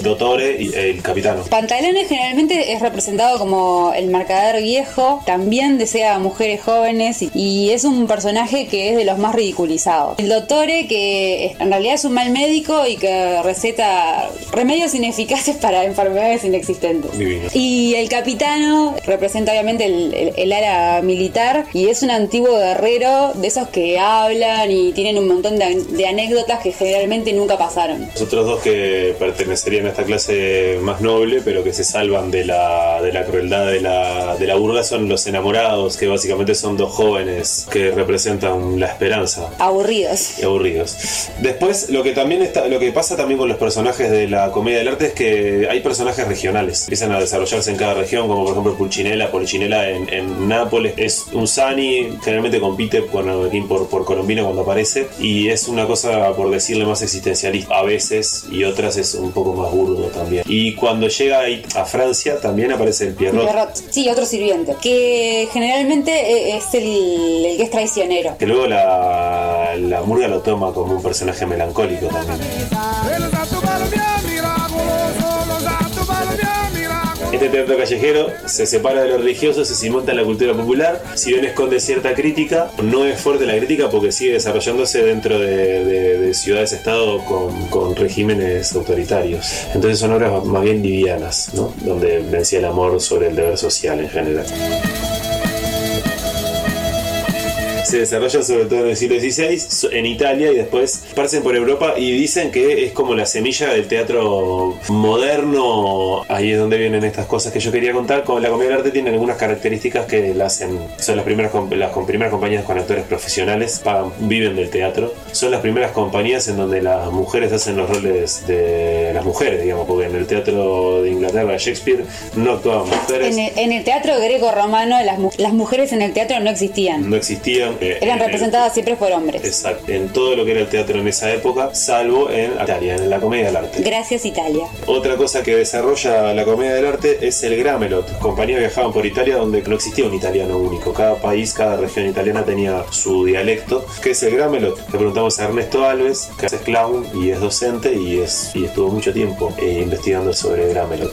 y el capitano. Pantalones generalmente es representado como el mercader viejo, también desea mujeres jóvenes y es un personaje que es de los más ridiculizados. El Dottore, que en realidad es un mal médico y que receta remedios ineficaces para enfermedades inexistentes. Divino. Y el capitano representa obviamente el ala militar y es un antiguo guerrero de esos que hablan y tienen un montón de anécdotas que generalmente nunca pasaron. Los otros dos que pertenecerían a esta clase más noble, pero que se salvan de la crueldad de la burla, son los enamorados, que básicamente son dos jóvenes que representan la esperanza. Aburridos. Y aburridos. Después, lo que pasa también con los personajes de la comedia del arte es que hay personajes regionales. Empiezan a desarrollarse en cada región, como por ejemplo Pulcinella en Nápoles. Es un Sani, generalmente compite con Arlequín por Colombino cuando aparece, y es una cosa, por decirle, más existencialista a veces, y otras es un poco más burdo también. Y cuando llega a Francia también aparece el Pierrot. Sí, otro sirviente, que generalmente es el que es traicionero. Que luego la murga lo toma como un personaje melancólico también. Este teatro callejero se separa de lo religioso, se cimenta en la cultura popular. Si bien esconde cierta crítica, no es fuerte la crítica porque sigue desarrollándose dentro de ciudades-estado con regímenes autoritarios. Entonces son obras más bien livianas, ¿no? Donde vencía el amor sobre el deber social en general. Se desarrollan sobre todo en el siglo XVI, en Italia, y después parten por Europa, y dicen que es como la semilla del teatro moderno. Ahí es donde vienen estas cosas que yo quería contar. Con la comedia del arte tienen algunas características que la hacen. Son las primeras compañías con actores profesionales, viven del teatro. Son las primeras compañías en donde las mujeres hacen los roles de las mujeres, digamos, porque en el teatro de Inglaterra, Shakespeare, no actuaban mujeres. En el teatro greco-romano, las mujeres en el teatro no existían. Eran representadas siempre por hombres. Exacto. En todo lo que era el teatro en esa época, salvo en Italia, en la comedia del arte. Gracias, Italia. Otra cosa que desarrolla la comedia del arte es el Gramelot. Compañías viajaban por Italia donde no existía un italiano único. Cada país, cada región italiana tenía su dialecto, que es el Gramelot. Le preguntamos a Ernesto Alves, que es clown y es docente y estuvo mucho tiempo investigando sobre el Gramelot.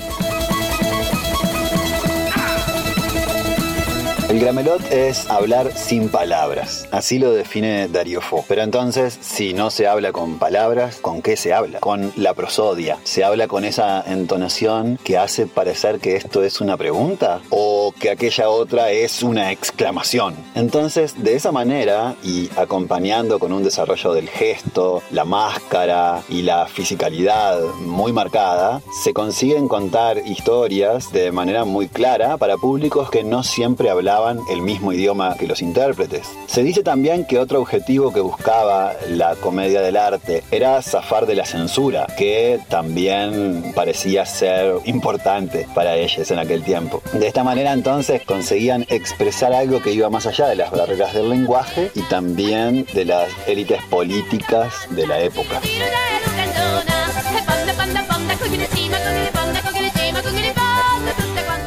El Gramelot es hablar sin palabras, así lo define Darío Fo. Pero entonces, si no se habla con palabras, ¿con qué se habla? Con la prosodia. ¿Se habla con esa entonación que hace parecer que esto es una pregunta o que aquella otra es una exclamación? Entonces, de esa manera y acompañando con un desarrollo del gesto, la máscara y la fisicalidad muy marcada, se consiguen contar historias de manera muy clara para públicos que no siempre hablaban el mismo idioma que los intérpretes. Se dice también que otro objetivo que buscaba la comedia del arte era zafar de la censura, que también parecía ser importante para ellos en aquel tiempo. De esta manera entonces conseguían expresar algo que iba más allá de las barreras del lenguaje y también de las élites políticas de la época.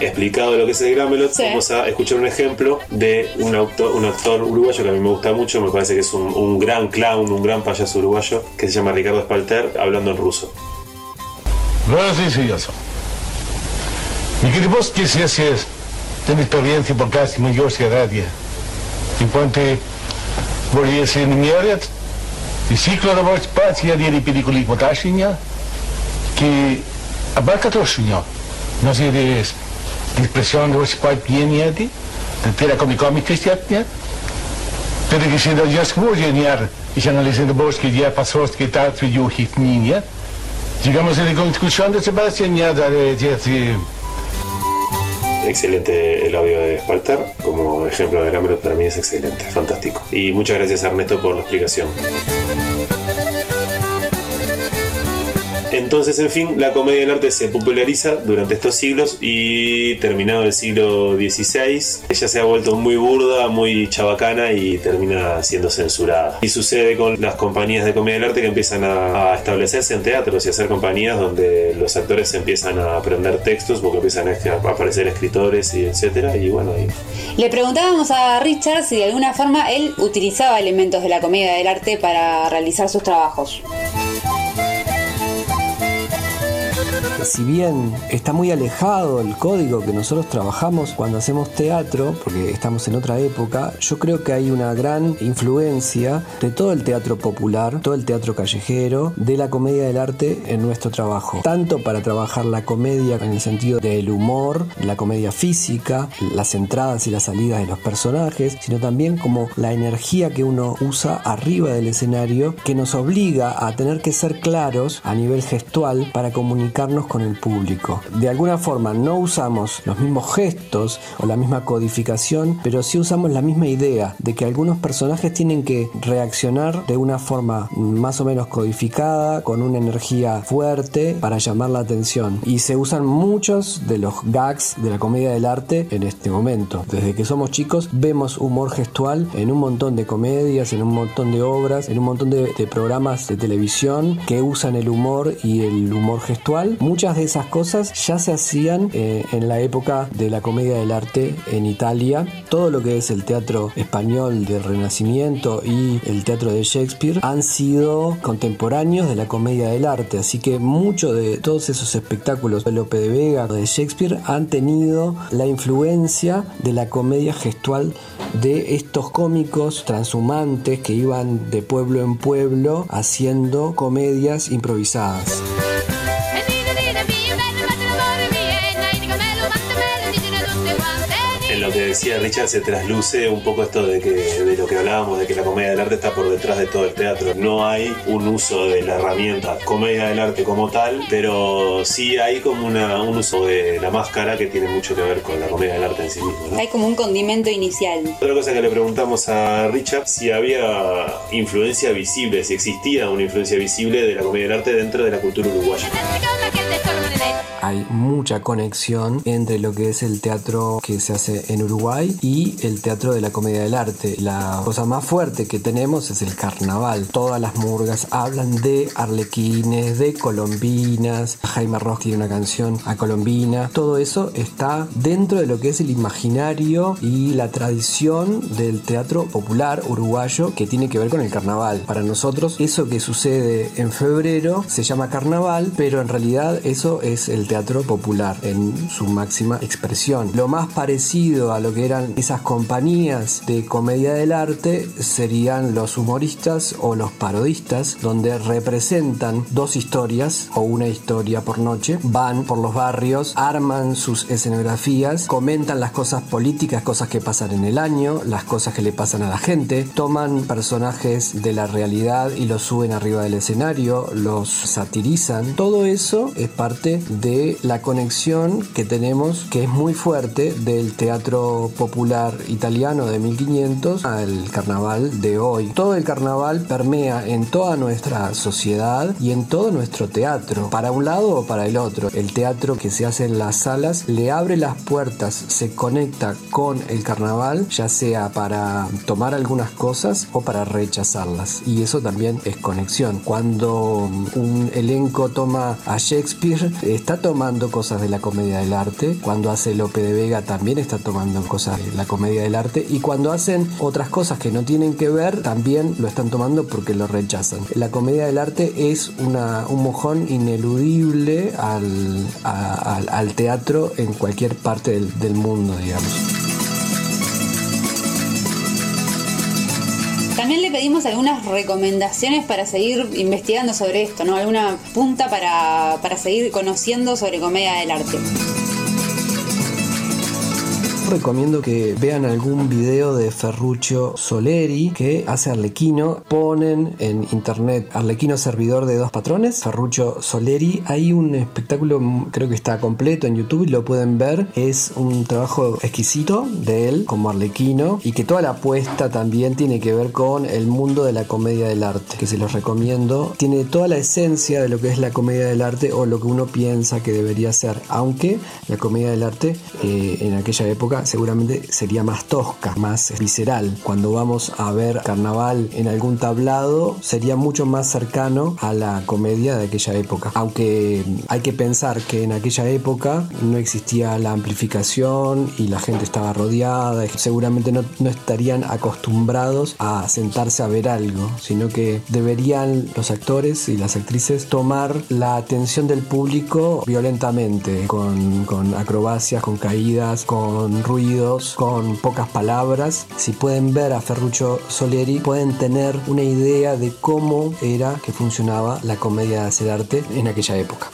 Explicado lo que es el Gramelot, sí. Vamos a escuchar un ejemplo de un actor uruguayo que a mí me gusta mucho. Me parece que es un gran clown, un gran payaso uruguayo, que se llama Ricardo Espalter, hablando en ruso. No sé si es expresión de los cuales viene de Telecomicomia Cristiania, pero que si no yo escucho llegar y analizando bosque ya pasó que tal y yo niña, llegamos a la conclusión de Sebastián Sandoval. Excelente el audio de Espalter, como ejemplo de Gramelot para mí es excelente, fantástico. Y muchas gracias Ernesto por la explicación. Entonces, en fin, la comedia del arte se populariza durante estos siglos y terminado el siglo XVI, ella se ha vuelto muy burda, muy chabacana y termina siendo censurada. Y sucede con las compañías de comedia del arte que empiezan a establecerse en teatros y a hacer compañías donde los actores empiezan a aprender textos porque empiezan a aparecer escritores y etcétera. Y bueno, Le preguntábamos a Richard si de alguna forma él utilizaba elementos de la comedia del arte para realizar sus trabajos. Si bien está muy alejado el código que nosotros trabajamos cuando hacemos teatro, porque estamos en otra época, yo creo que hay una gran influencia de todo el teatro popular, todo el teatro callejero, de la comedia del arte en nuestro trabajo. Tanto para trabajar la comedia en el sentido del humor, la comedia física, las entradas y las salidas de los personajes, sino también como la energía que uno usa arriba del escenario, que nos obliga a tener que ser claros a nivel gestual para comunicarnos con el público. De alguna forma no usamos los mismos gestos o la misma codificación, pero sí usamos la misma idea de que algunos personajes tienen que reaccionar de una forma más o menos codificada, con una energía fuerte para llamar la atención. Y se usan muchos de los gags de la comedia del arte en este momento. Desde que somos chicos vemos humor gestual en un montón de comedias, en un montón de obras, en un montón de programas de televisión que usan el humor y el humor gestual. Muchas de esas cosas ya se hacían en la época de la comedia del arte en Italia. Todo lo que es el teatro español del Renacimiento y el teatro de Shakespeare han sido contemporáneos de la comedia del arte, así que mucho de todos esos espectáculos de Lope de Vega, de Shakespeare, han tenido la influencia de la comedia gestual de estos cómicos transhumantes que iban de pueblo en pueblo haciendo comedias improvisadas. En lo que decía Richard se trasluce un poco esto de lo que hablábamos, de que la comedia del arte está por detrás de todo el teatro. No hay un uso de la herramienta comedia del arte como tal, pero sí hay como un uso de la máscara que tiene mucho que ver con la comedia del arte en sí mismo, ¿no? Hay como un condimento inicial. Otra cosa que le preguntamos a Richard, si había influencia visible, si existía una influencia visible de la comedia del arte dentro de la cultura uruguaya. Hay mucha conexión entre lo que es el teatro que se hace en Uruguay y el teatro de la comedia del arte. La cosa más fuerte que tenemos es el carnaval. Todas las murgas hablan de arlequines, de colombinas. Jaime Ross tiene una canción a Colombina. Todo eso está dentro de lo que es el imaginario y la tradición del teatro popular uruguayo que tiene que ver con el carnaval. Para nosotros, eso que sucede en febrero se llama carnaval, pero en realidad eso es el teatro popular en su máxima expresión. Lo más parecido a lo que eran esas compañías de comedia del arte serían los humoristas o los parodistas, donde representan dos historias o una historia por noche, van por los barrios, arman sus escenografías, comentan las cosas políticas, cosas que pasan en el año, las cosas que le pasan a la gente, toman personajes de la realidad y los suben arriba del escenario, los satirizan. Todo eso es parte de la conexión que tenemos, que es muy fuerte, del teatro popular italiano de 1500 al carnaval de hoy. Todo el carnaval permea en toda nuestra sociedad y en todo nuestro teatro, para un lado o para el otro. El teatro que se hace en las salas le abre las puertas, se conecta con el carnaval, ya sea para tomar algunas cosas o para rechazarlas. Y eso también es conexión. Cuando un elenco toma a Shakespeare, está tomando cosas de la comedia del arte. Cuando hace Lope de Vega también está tomando cosas de la comedia del arte, y cuando hacen otras cosas que no tienen que ver también lo están tomando porque lo rechazan. La comedia del arte es un mojón ineludible al teatro en cualquier parte del mundo, digamos. También le pedimos algunas recomendaciones para seguir investigando sobre esto, ¿no? Alguna punta para seguir conociendo sobre comedia del arte. Recomiendo que vean algún video de Ferruccio Soleri, que hace arlequino. Ponen en internet arlequino servidor de dos patrones, Ferruccio Soleri. Hay un espectáculo, creo que está completo en YouTube y lo pueden ver. Es un trabajo exquisito de él como arlequino, y que toda la apuesta también tiene que ver con el mundo de la comedia del arte, que se los recomiendo. Tiene toda la esencia de lo que es la comedia del arte, o lo que uno piensa que debería ser, aunque la comedia del arte en aquella época seguramente sería más tosca, más visceral. Cuando vamos a ver carnaval en algún tablado, sería mucho más cercano a la comedia de aquella época. Aunque hay que pensar que en aquella época no existía la amplificación y la gente estaba rodeada. Seguramente no estarían acostumbrados a sentarse a ver algo, sino que deberían los actores y las actrices tomar la atención del público violentamente, con acrobacias, con caídas, con ruidos, con pocas palabras. Si pueden ver a Ferruccio Soleri, pueden tener una idea de cómo era que funcionaba la comedia del arte en aquella época.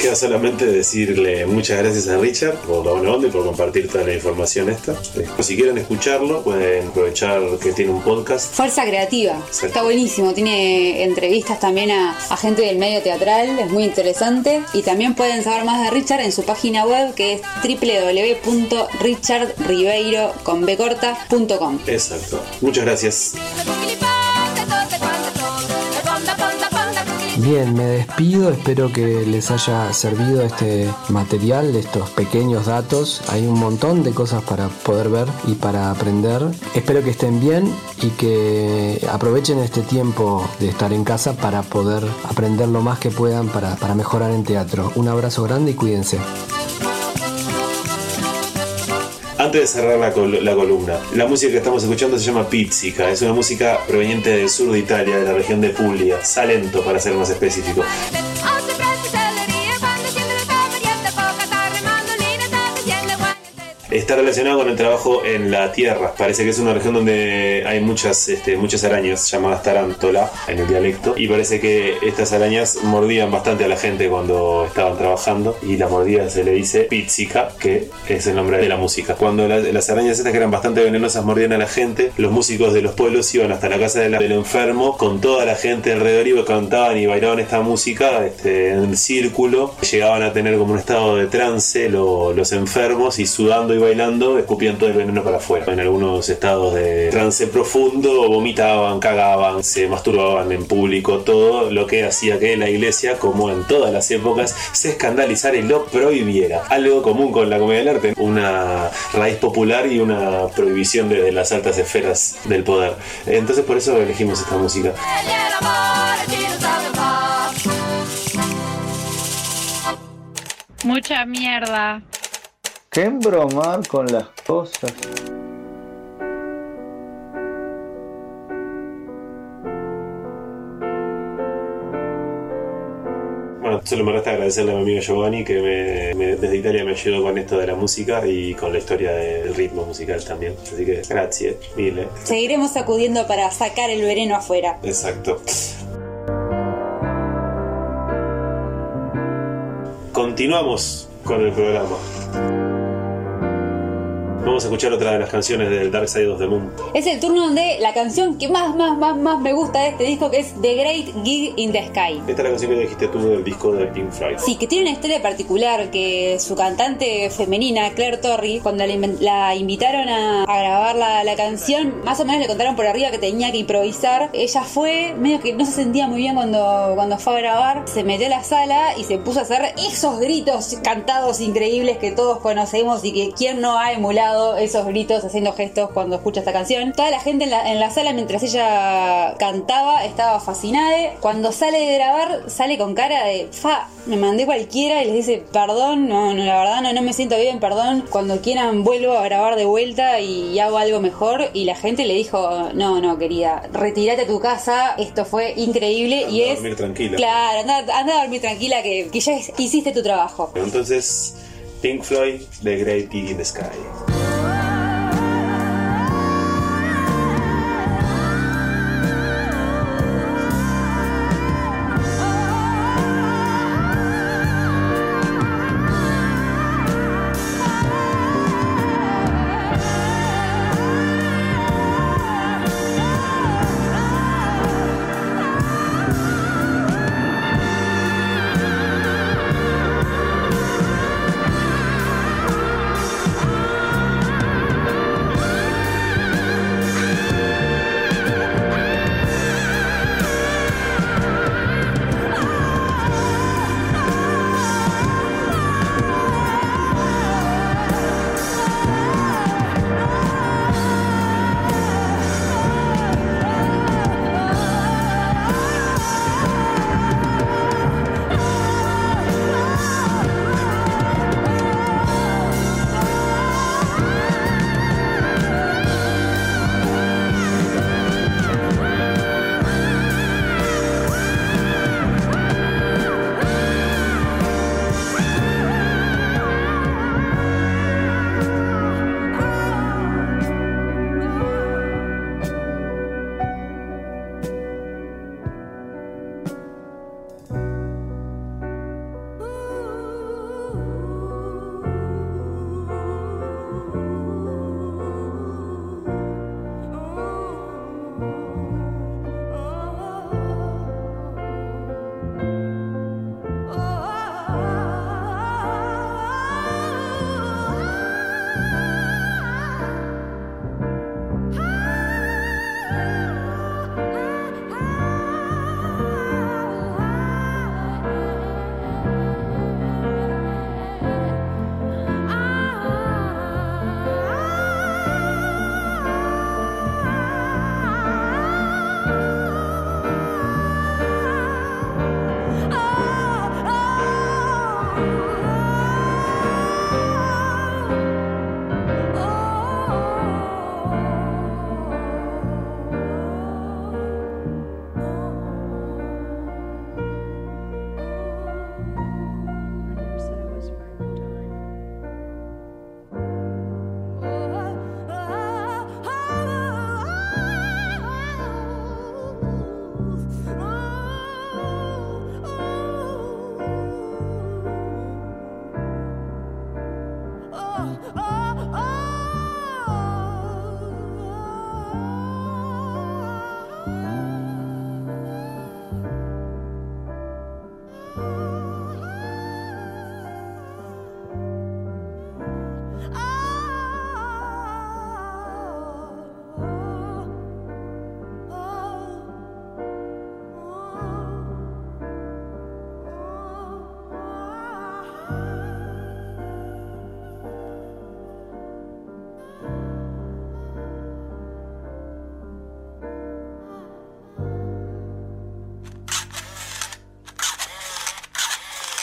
queda solamente decirle muchas gracias a Richard por la buena onda y por compartir toda la información esta. Si quieren escucharlo, pueden aprovechar que tiene un podcast. Fuerza Creativa. Exacto. Está buenísimo. Tiene entrevistas también a gente del medio teatral. Es muy interesante. Y también pueden saber más de Richard en su página web, que es www.richardribeiro.com. Exacto. Muchas gracias. Bien, me despido, espero que les haya servido este material, estos pequeños datos. Hay un montón de cosas para poder ver y para aprender. Espero que estén bien y que aprovechen este tiempo de estar en casa para poder aprender lo más que puedan para mejorar en teatro. Un abrazo grande y cuídense. Antes de cerrar la columna, la música que estamos escuchando se llama Pizzica. Es una música proveniente del sur de Italia, de la región de Puglia, Salento para ser más específico. Está relacionado con el trabajo en la tierra. Parece que es una región donde hay muchas arañas llamadas tarántola en el dialecto, y parece que estas arañas mordían bastante a la gente cuando estaban trabajando, y la mordida se le dice pizzica, que es el nombre de la música. Cuando las arañas estas, que eran bastante venenosas, mordían a la gente, los músicos de los pueblos iban hasta la casa del enfermo con toda la gente alrededor y cantaban y bailaban esta música en círculo. Llegaban a tener como un estado de trance los enfermos, y sudando y bailando escupían todo el veneno para afuera. En algunos estados de trance profundo vomitaban, cagaban, se masturbaban en público, todo lo que hacía que la iglesia, como en todas las épocas, se escandalizara y lo prohibiera. Algo común con la comedia del arte, una raíz popular y una prohibición desde las altas esferas del poder. Entonces por eso elegimos esta música. Mucha mierda. ¿Qué embromar con las cosas? Bueno, solo me resta agradecerle a mi amigo Giovanni, que desde Italia me ayudó con esto de la música y con la historia del ritmo musical también. Así que gracias, mille. Seguiremos acudiendo para sacar el veneno afuera. Exacto. Continuamos con el programa. Vamos a escuchar otra de las canciones del Dark Side of the Moon. Es el turno de la canción que más me gusta de este disco, que es The Great Gig in the Sky. Esta es la canción que dijiste tú del disco de Pink Floyd. Sí, que tiene una historia particular, que su cantante femenina, Claire Torrey, cuando la invitaron a grabar la canción, más o menos le contaron por arriba que tenía que improvisar. Ella fue, medio que no se sentía muy bien cuando fue a grabar, se metió a la sala y se puso a hacer esos gritos cantados increíbles que todos conocemos y que quién no ha emulado esos gritos haciendo gestos cuando escucha esta canción. Toda la gente en la sala, mientras ella cantaba, estaba fascinada. Cuando sale de grabar, sale con cara de me mandé cualquiera, y les dice perdón, no, la verdad no me siento bien, perdón, cuando quieran vuelvo a grabar de vuelta y hago algo mejor. Y la gente le dijo no querida, retírate a tu casa, esto fue increíble, anda y a dormir tranquila. Claro, anda a dormir tranquila que ya hiciste tu trabajo. Entonces, Pink Floyd, The Great Gig in the Sky.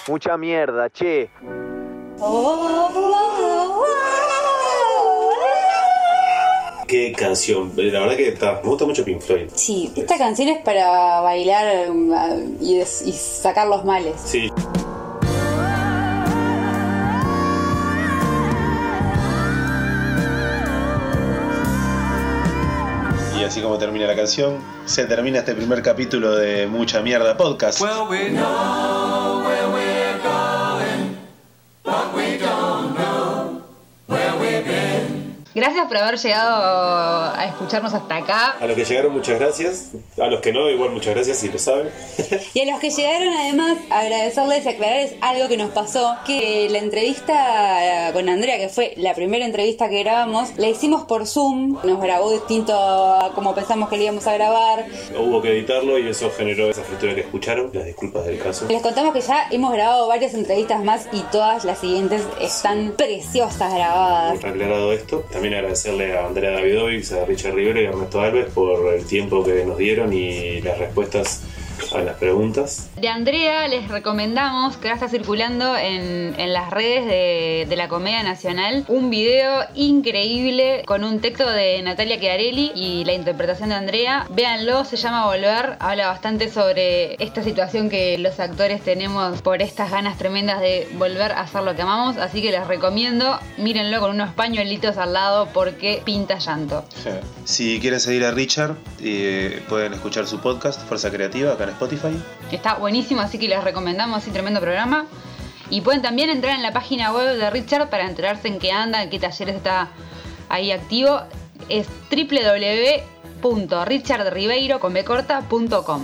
Mucha mierda, che. Qué canción, la verdad que está, me gusta mucho Pink Floyd. Sí, esta canción es para bailar y sacar los males. Sí. Y así como termina la canción, se termina este primer capítulo de Mucha Mierda Podcast. Well, we know where we're going, but we don't know where we've been. Gracias por haber llegado a escucharnos hasta acá. A los que llegaron, muchas gracias. A los que no, igual muchas gracias si lo saben. Y a los que llegaron, además, agradecerles y aclararles algo que nos pasó. Que la entrevista con Andrea, que fue la primera entrevista que grabamos, la hicimos por Zoom. Nos grabó distinto a como pensamos que le íbamos a grabar. Hubo que editarlo y eso generó esa fritura que escucharon. Las disculpas del caso. Les contamos que ya hemos grabado varias entrevistas más y todas las siguientes están preciosas grabadas. Aclarado esto, también agradecerle a Andrea Davidovich, a Richard Ribeiro y a Ernesto Alves por el tiempo que nos dieron y las respuestas a las preguntas. De Andrea les recomendamos, que ya está circulando en las redes de la Comedia Nacional, un video increíble con un texto de Natalia Chiarelli y la interpretación de Andrea. Véanlo, se llama Volver. Habla bastante sobre esta situación que los actores tenemos por estas ganas tremendas de volver a hacer lo que amamos. Así que les recomiendo, mírenlo con unos pañuelitos al lado porque pinta llanto. Sí. Si quieren seguir a Richard, pueden escuchar su podcast, Fuerza Creativa, acá en Spotify. Está buenísimo, así que les recomendamos, sí, tremendo programa. Y pueden también entrar en la página web de Richard para enterarse en qué anda, en qué talleres está ahí activo. Es www.richardribeiroconbecorta.com.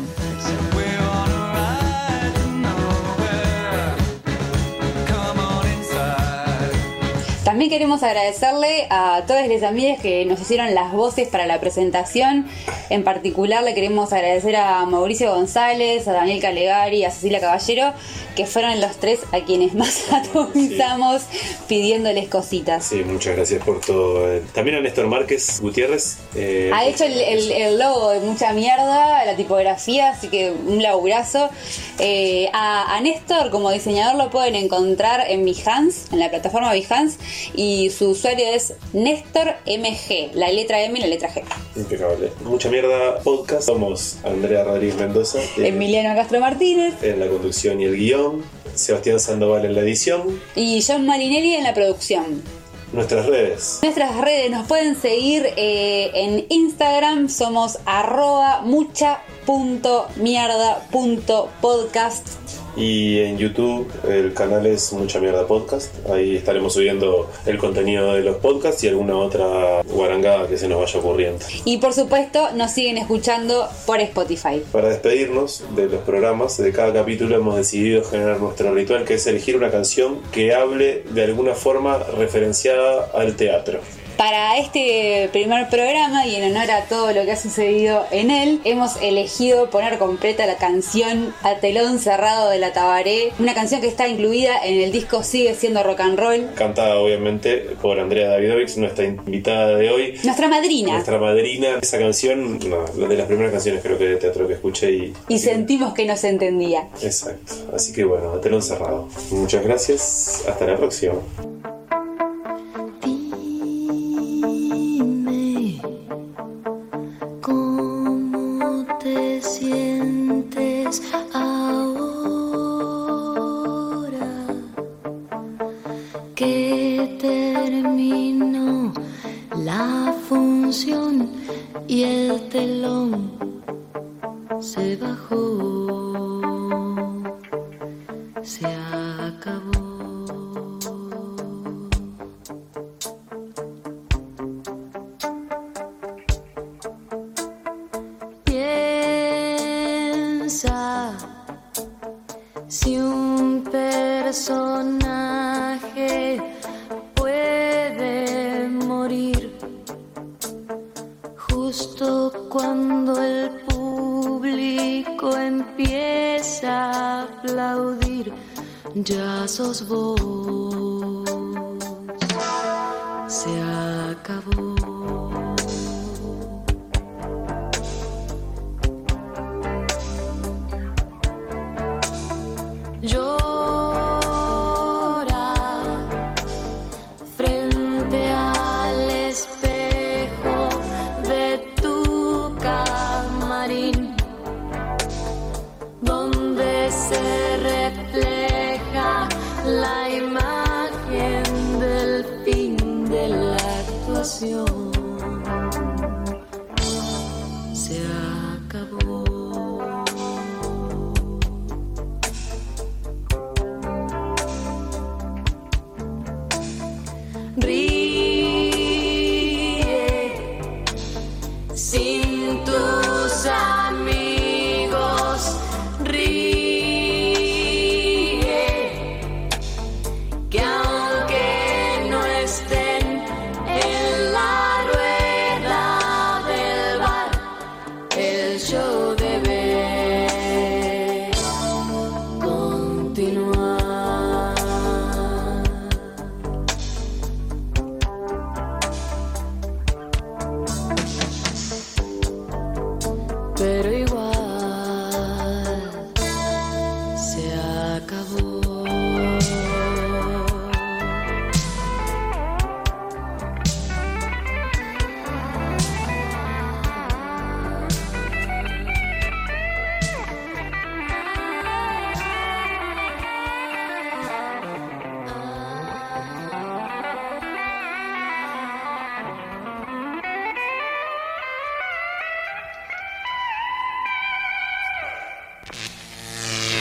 También queremos agradecerle a todas las amigas que nos hicieron las voces para la presentación. En particular le queremos agradecer a Mauricio González, a Daniel Calegari, a Cecilia Caballero, que fueron los tres a quienes más atomizamos, sí, pidiéndoles cositas. Sí, muchas gracias por todo. También a Néstor Márquez Gutiérrez. Ha hecho el logo de Mucha Mierda, la tipografía, así que un laburazo. A Néstor como diseñador lo pueden encontrar en Behance, en la plataforma Behance. Y su usuario es Néstor MG, la letra M y la letra G. Impecable. Mucha Mierda Podcast. Somos Andrea Rodríguez Mendoza, Emiliano Castro Martínez en la conducción y el guión, Sebastián Sandoval en la edición y John Molinelli en la producción. Nuestras redes nos pueden seguir en Instagram, somos @mucha.mierda.podcast. Y en YouTube el canal es Mucha Mierda Podcast. Ahí estaremos subiendo el contenido de los podcasts y alguna otra guarangada que se nos vaya ocurriendo. Y por supuesto nos siguen escuchando por Spotify. Para despedirnos de los programas, de cada capítulo, hemos decidido generar nuestro ritual, que es elegir una canción que hable de alguna forma referenciada al teatro. Para este primer programa y en honor a todo lo que ha sucedido en él, hemos elegido poner completa la canción A Telón Cerrado de la Tabaré, una canción que está incluida en el disco Sigue Siendo Rock and Roll, cantada obviamente por Andrea Davidovich, nuestra invitada de hoy, nuestra madrina. Esa canción, de las primeras canciones creo que de teatro que escuché y sentimos que nos entendía. Exacto, así que bueno, A Telón Cerrado. Muchas gracias, hasta la próxima. Y el telón se bajó, se acabó. Piensa si un personaje puede morir justo cuando el público empieza a aplaudir. Ya sos vos, se acabó. Yo donde se refleja la imagen del fin de la actuación. Se acabó.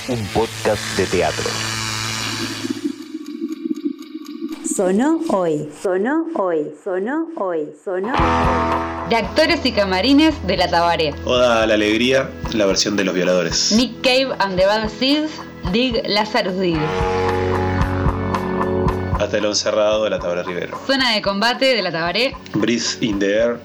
Un podcast de teatro. Sonó hoy, sonó hoy, sonó hoy, sonó hoy. De actores y camarines de la Tabaré. Oda a la alegría, la versión de Los Violadores. Nick Cave and the Bad Seeds, Dig Lazarus Dig. Telón cerrado de la Tabaré Rivero. Zona de combate de la Tabaré. Breathe in the Air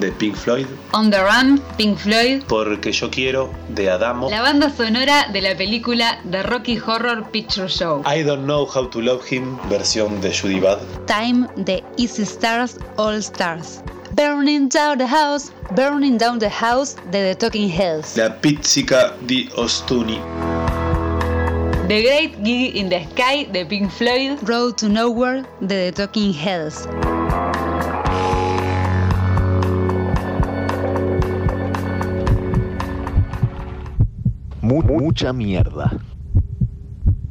de Pink Floyd. On the Run, Pink Floyd. Porque yo quiero de Adamo. La banda sonora de la película The Rocky Horror Picture Show. I Don't Know How to Love Him, versión de Judy Budd. Time de Easy Stars All Stars. Burning Down the House de The Talking Heads. La Pizzica di Ostuni. The Great Gig in the Sky de Pink Floyd. Road to Nowhere de The Talking Heads. Mucha mierda.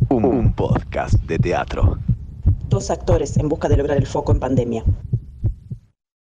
Un podcast de teatro. Dos actores en busca de lograr el foco en pandemia.